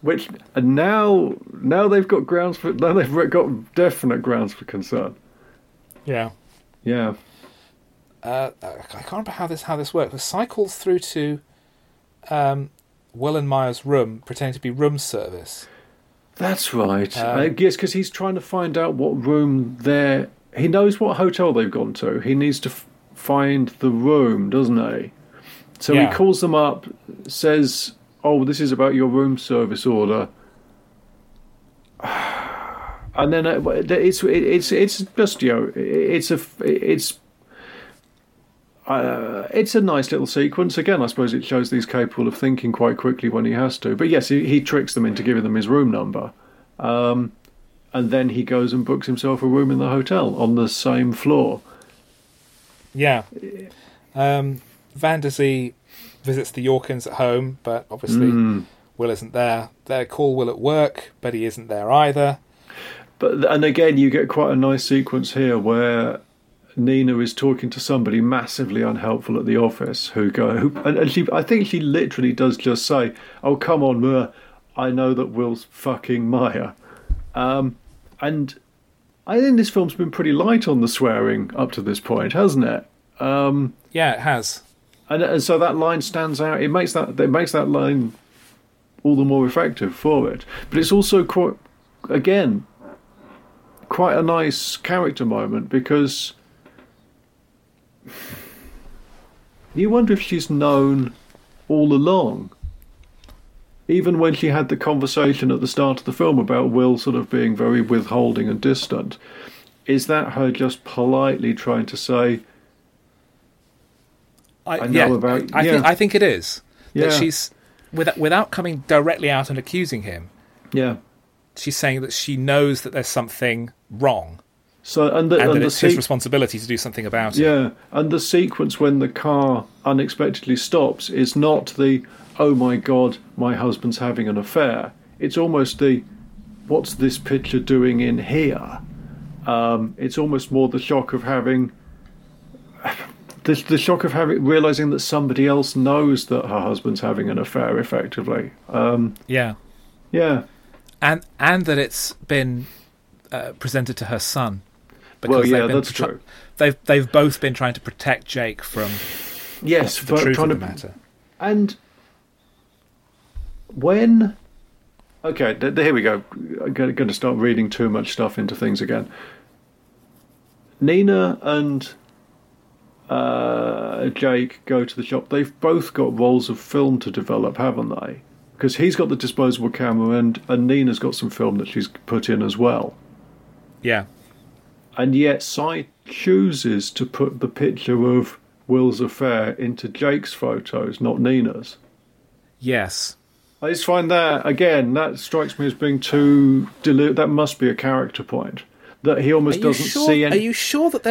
Which and now they've got grounds for definite grounds for concern. Yeah, yeah. I can't remember how this works. It cycles through to Will and Maya's room, pretending to be room service. That's right. Yes, because he's trying to find out what room they're. He knows what hotel they've gone to. He needs to find the room, doesn't he? So he calls them up, says, "Oh, this is about your room service order," and then it's just, you know, it's a nice little sequence. Again, I suppose it shows that he's capable of thinking quite quickly when he has to. But yes, he tricks them into giving them his room number, and then he goes and books himself a room in the hotel on the same floor. Yeah, Van der Zee visits the Yorkins at home, but obviously Will isn't there. They call Will at work, but he isn't there either. And again, you get quite a nice sequence here where Nina is talking to somebody massively unhelpful at the office, I think she literally does just say, "Oh, come on, Mur, I know that Will's fucking Maya," and I think this film's been pretty light on the swearing up to this point, hasn't it? Yeah, it has. And so that line stands out. It makes that line all the more effective for it. But it's also quite a nice character moment, because you wonder if she's known all along. Even when she had the conversation at the start of the film about Will sort of being very withholding and distant, is that her just politely trying to say, I think it is. Yeah. That she's, without coming directly out and accusing him, she's saying that she knows that there's something wrong. So, and that it's his responsibility to do something about it. Yeah, and the sequence when the car unexpectedly stops is not the, "Oh my God, my husband's having an affair." It's almost the, "What's this picture doing in here?" It's almost more the shock of having... The shock of realising that somebody else knows that her husband's having an affair, effectively. Yeah. And that it's been presented to her son. Well, yeah, that's true. They've both been trying to protect Jake from the truth of the matter. And when... Okay, here we go. I'm going to start reading too much stuff into things again. Nina and... Jake go to the shop. They've both got rolls of film to develop, haven't they? Because he's got the disposable camera, and Nina's got some film that she's put in as well. Yeah. And yet Si chooses to put the picture of Will's affair into Jake's photos, not Nina's. Yes. I just find that, again, that strikes me as being too... That must be a character point. That he almost doesn't see any... Are you sure that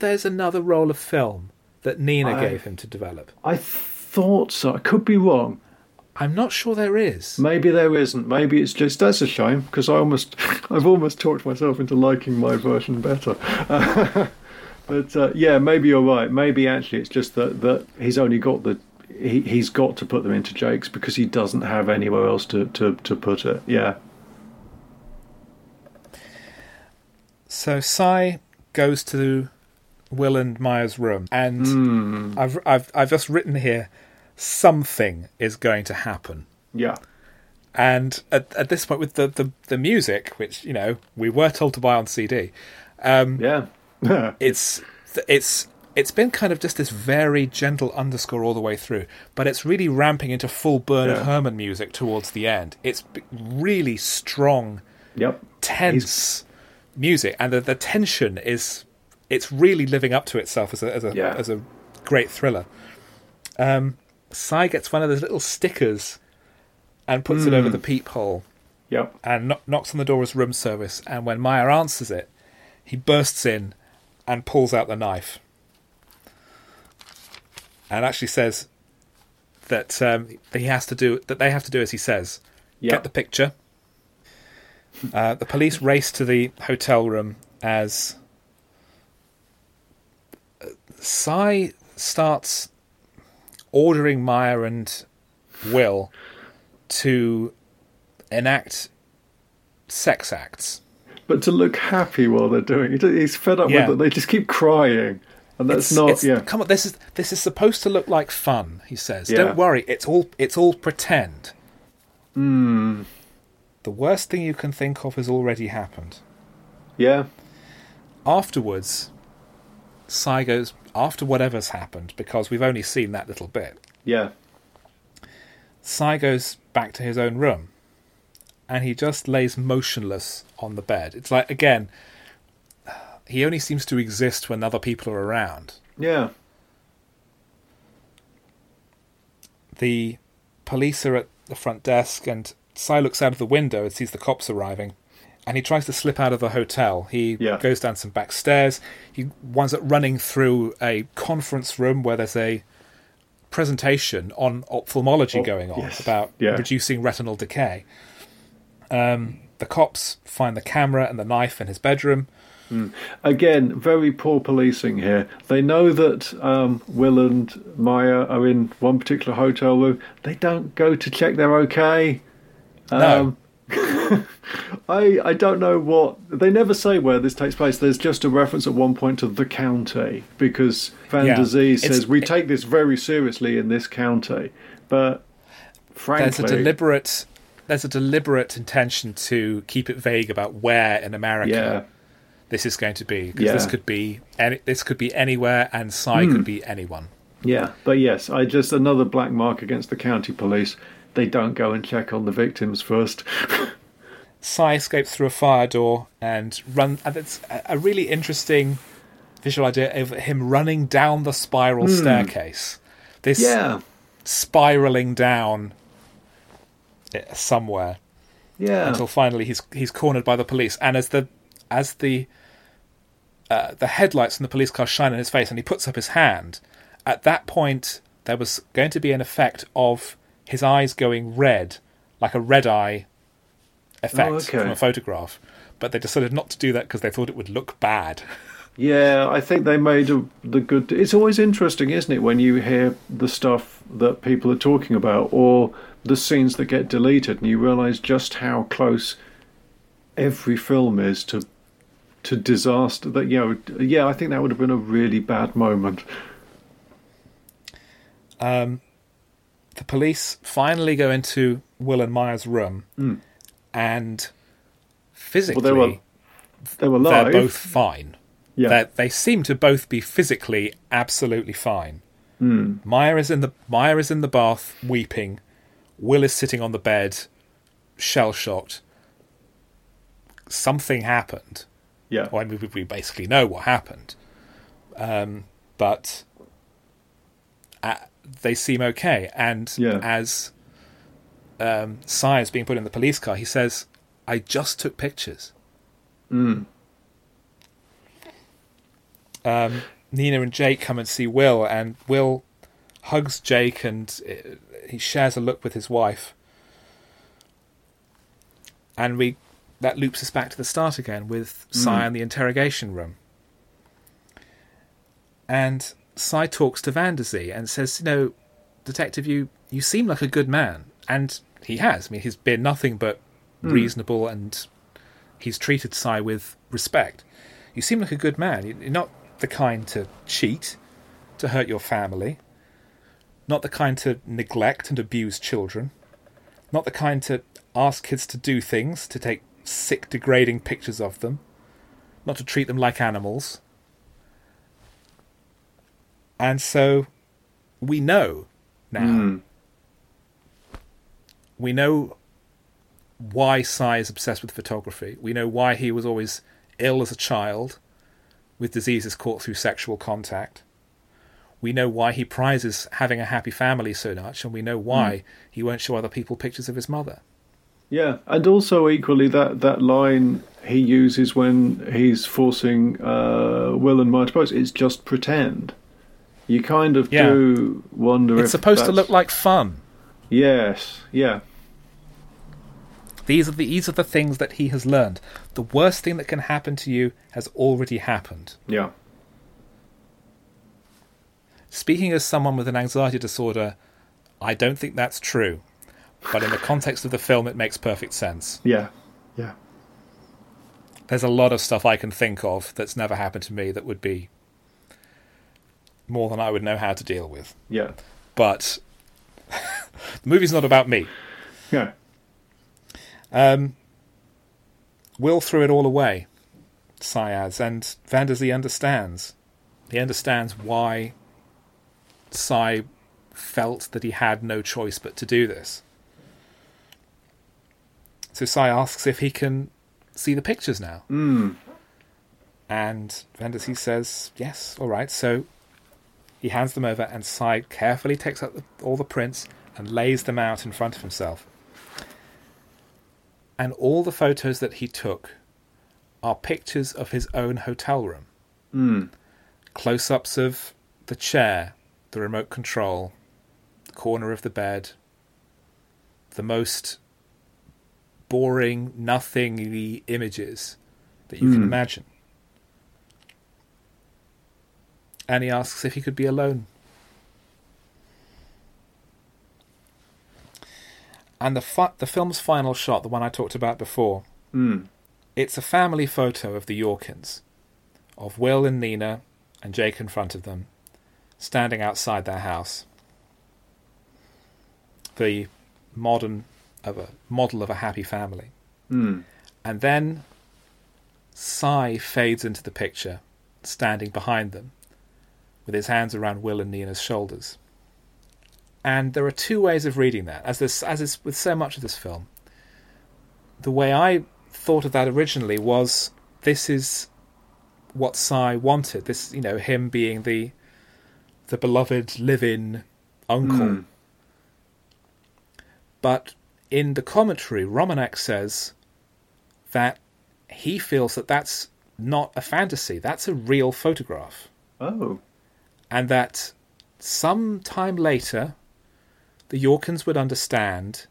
there's another roll of film that Nina gave him to develop? I thought so. I could be wrong. I'm not sure there is. Maybe there isn't. Maybe it's just... That's a shame, because I've almost talked myself into liking my version better. But yeah, maybe you're right. Maybe actually it's just that he's only got the... He's got to put them into Jake's because he doesn't have anywhere else to put it. Yeah. So Si goes to Will and Maya's room, and I've just written here, something is going to happen. Yeah. And at this point, with the music, which, you know, we were told to buy on CD, it's been kind of just this very gentle underscore all the way through, but it's really ramping into full burn of Herman music towards the end. It's really strong, tense music, and the tension is—it's really living up to itself as a great thriller. Si gets one of those little stickers and puts it over the peephole. Yep. And knocks on the door as room service. And when Maya answers it, he bursts in and pulls out the knife, and actually says that they have to do as he says. Yep. Get the picture. The police race to the hotel room as Cy starts ordering Maya and Will to enact sex acts. But to look happy while they're doing it. He's fed up with it. They just keep crying. And that's come on, this is supposed to look like fun, he says. Yeah. Don't worry, it's all pretend. Mm. The worst thing you can think of has already happened. Yeah. Afterwards, Cy goes, after whatever's happened, because we've only seen that little bit. Yeah. Cy goes back to his own room, and he just lays motionless on the bed. It's like, again, he only seems to exist when other people are around. Yeah. The police are at the front desk, and Cy looks out of the window and sees the cops arriving, and he tries to slip out of the hotel. He goes down some back stairs. He winds up running through a conference room where there's a presentation on ophthalmology going on about reducing retinal decay. The cops find the camera and the knife in his bedroom. Mm. Again, very poor policing here. They know that Will and Maya are in one particular hotel room. They don't go to check they're okay. No. I don't know what... They never say where this takes place. There's just a reference at one point to the county, because Van der Zee says, we take this very seriously in this county. But, frankly... There's a deliberate intention to keep it vague about where in America this is going to be, because this could be anywhere, and Cy could be anyone. Yeah, but yes, I just another black mark against the county police. They don't go and check on the victims first. Cy escapes through a fire door and run. And it's a really interesting visual idea of him running down the spiral staircase. This spiralling down. Somewhere, until finally he's cornered by the police, and as the headlights from the police car shine in his face, and he puts up his hand. At that point, there was going to be an effect of his eyes going red, like a red eye effect from a photograph, but they decided not to do that because they thought it would look bad. Yeah, I think they made the good... It's always interesting, isn't it, when you hear the stuff that people are talking about, or the scenes that get deleted, and you realise just how close every film is to disaster. That I think that would have been a really bad moment. The police finally go into Will and Maya's room, and physically they were live. They're both fine. Yeah. They seem to both be physically absolutely fine. Mm. Maya is in the bath weeping. Will is sitting on the bed, shell shocked. Something happened. Yeah, well, I mean, we basically know what happened, but they seem okay. And as Cy is being put in the police car, he says, "I just took pictures." Mm. Nina and Jake come and see Will, and Will hugs Jake, and he shares a look with his wife. And that loops us back to the start again with Cy in the interrogation room. And Cy talks to Van der Zee and says, Detective, you seem like a good man. And he has. I mean, he's been nothing but reasonable, and he's treated Cy with respect. You seem like a good man. You're not the kind to cheat, to hurt your family. Not the kind to neglect and abuse children. Not the kind to ask kids to do things, to take sick, degrading pictures of them. Not to treat them like animals. And so we know now. Mm. We know why Cy is obsessed with photography. We know why he was always... ill as a child, with diseases caught through sexual contact. We know why he prizes having a happy family so much, and we know why he won't show other people pictures of his mother. Yeah, and also equally that line he uses when he's forcing Will and Maya to pose, it's just pretend. You kind of do wonder if it's supposed to look like fun. Yes, yeah. These are the things that he has learned. The worst thing that can happen to you has already happened. Yeah. Speaking as someone with an anxiety disorder, I don't think that's true. But in the context of the film, it makes perfect sense. Yeah, yeah. There's a lot of stuff I can think of that's never happened to me that would be more than I would know how to deal with. Yeah. But the movie's not about me. Yeah. Will threw it all away, Syaz, and Vanderzee understands. He understands why Sy felt that he had no choice but to do this. So Sy asks if he can see the pictures now. Mm. And Vanderzee says, yes, all right. So he hands them over, and Sy carefully takes out all the prints and lays them out in front of himself. And all the photos that he took are pictures of his own hotel room. Mm. Close-ups of the chair, the remote control, the corner of the bed, the most boring, nothing-y images that you can imagine. And he asks if he could be alone. And the film's final shot, the one I talked about before, it's a family photo of the Yorkins, of Will and Nina and Jake in front of them, standing outside their house. The model of a happy family. Mm. And then Sy fades into the picture, standing behind them, with his hands around Will and Nina's shoulders. And there are two ways of reading that, as is with so much of this film. The way I thought of that originally was, this is what Sy wanted. This, you know, him being the beloved live-in uncle. Mm. But in the commentary, Romanek says that he feels that that's not a fantasy. That's a real photograph. Oh. And that some time later, the Yorkins would understand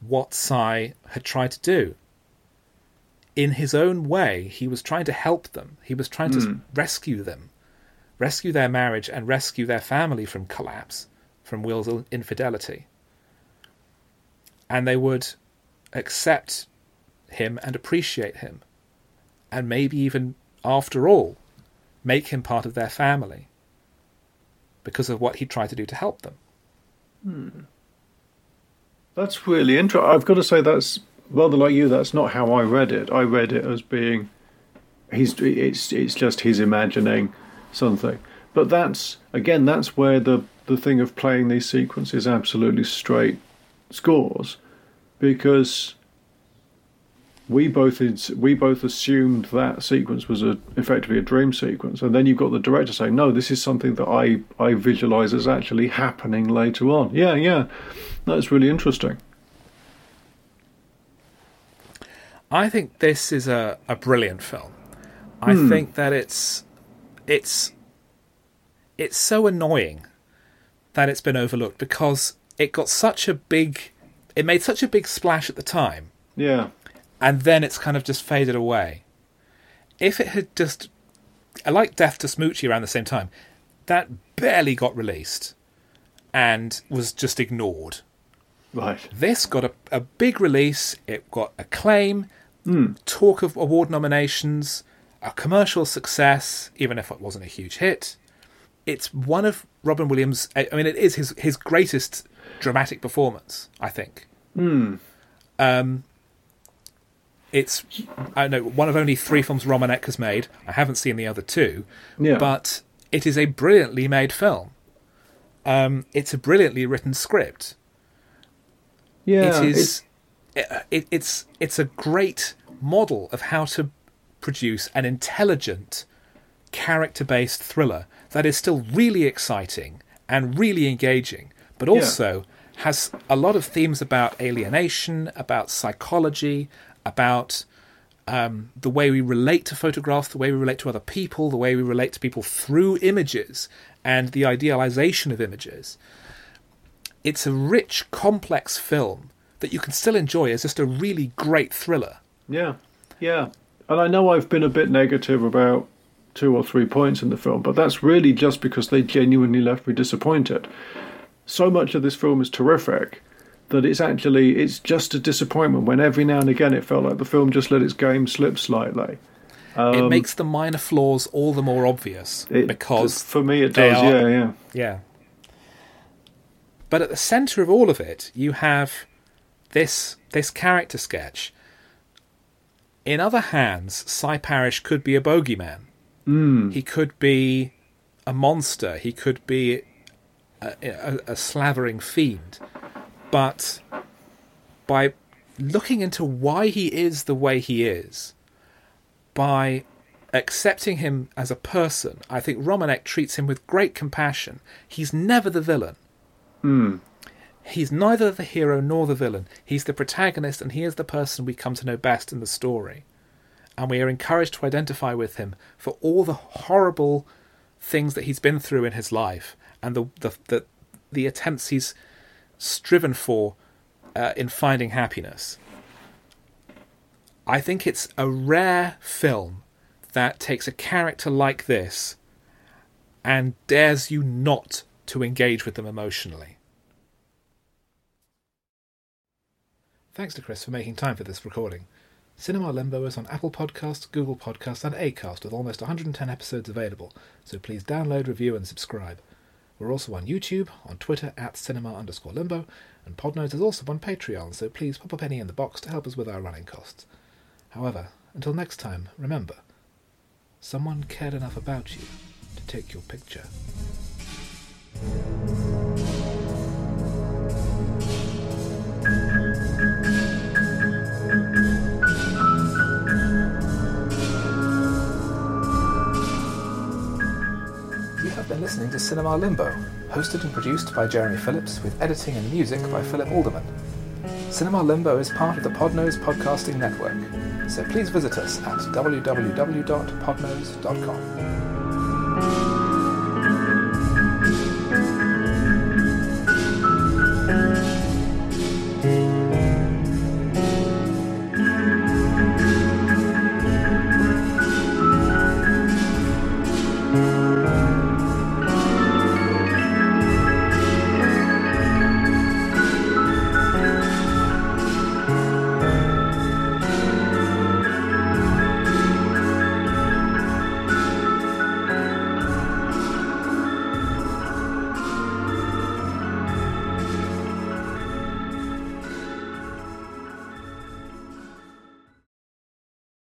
what Sy had tried to do. In his own way, he was trying to help them. He was trying to rescue them, rescue their marriage, and rescue their family from collapse, from Will's infidelity. And they would accept him and appreciate him, and maybe even, after all, make him part of their family because of what he tried to do to help them. That's really interesting. I've got to say, that's rather like you. That's not how I read it. I read it as being it's just he's imagining something. But that's where the thing of playing these sequences absolutely straight scores, because we both assumed that sequence was effectively a dream sequence, and then you've got the director saying, no, this is something that I visualise as actually happening later on. Yeah, that's really interesting. I think this is a brilliant film. I think that it's so annoying that it's been overlooked, because it made such a big splash at the time. Yeah. And then it's kind of just faded away. If it had just, like Death to Smoochie around the same time, that barely got released and was just ignored. Right. This got a big release. It got acclaim, talk of award nominations, a commercial success, even if it wasn't a huge hit. It's one of Robin Williams'... I mean, it is his greatest dramatic performance, I think. Mm. It's, I know, one of only 3 films Romanek has made. I haven't seen the other 2, yeah. But it is a brilliantly made film. It's a brilliantly written script. Yeah, it's a great model of how to produce an intelligent, character-based thriller that is still really exciting and really engaging, but also has a lot of themes about alienation, about psychology, about the way we relate to photographs, the way we relate to other people, the way we relate to people through images and the idealization of images. It's a rich, complex film that you can still enjoy as just a really great thriller. Yeah. And I know I've been a bit negative about 2 or 3 points in the film, but that's really just because they genuinely left me disappointed. So much of this film is terrific that it's just a disappointment when every now and again it felt like the film just let its game slip slightly. It makes the minor flaws all the more obvious, because for me it does. Yeah. But at the centre of all of it, you have this character sketch. In other hands, Cy Parrish could be a bogeyman. Mm. He could be a monster. He could be a slavering fiend. But by looking into why he is the way he is, by accepting him as a person, I think Romanek treats him with great compassion. He's never the villain. Mm. He's neither the hero nor the villain. He's the protagonist, and he is the person we come to know best in the story. And we are encouraged to identify with him for all the horrible things that he's been through in his life, and the attempts he's striven for in finding happiness. I think it's a rare film that takes a character like this and dares you not to engage with them emotionally. Thanks to Chris for making time for this recording. Cinema Limbo is on Apple Podcasts, Google Podcasts and Acast, with almost 110 episodes available, so please download, review and subscribe. We're also on YouTube, on Twitter @cinema_limbo, and Podnose is also on Patreon, so please pop a penny in the box to help us with our running costs. However, until next time, remember, someone cared enough about you to take your picture. Listening to Cinema Limbo, hosted and produced by Jeremy Phillips, with editing and music by Philip Alderman. Cinema Limbo is part of the Podnose Podcasting Network, so please visit us at www.podnose.com.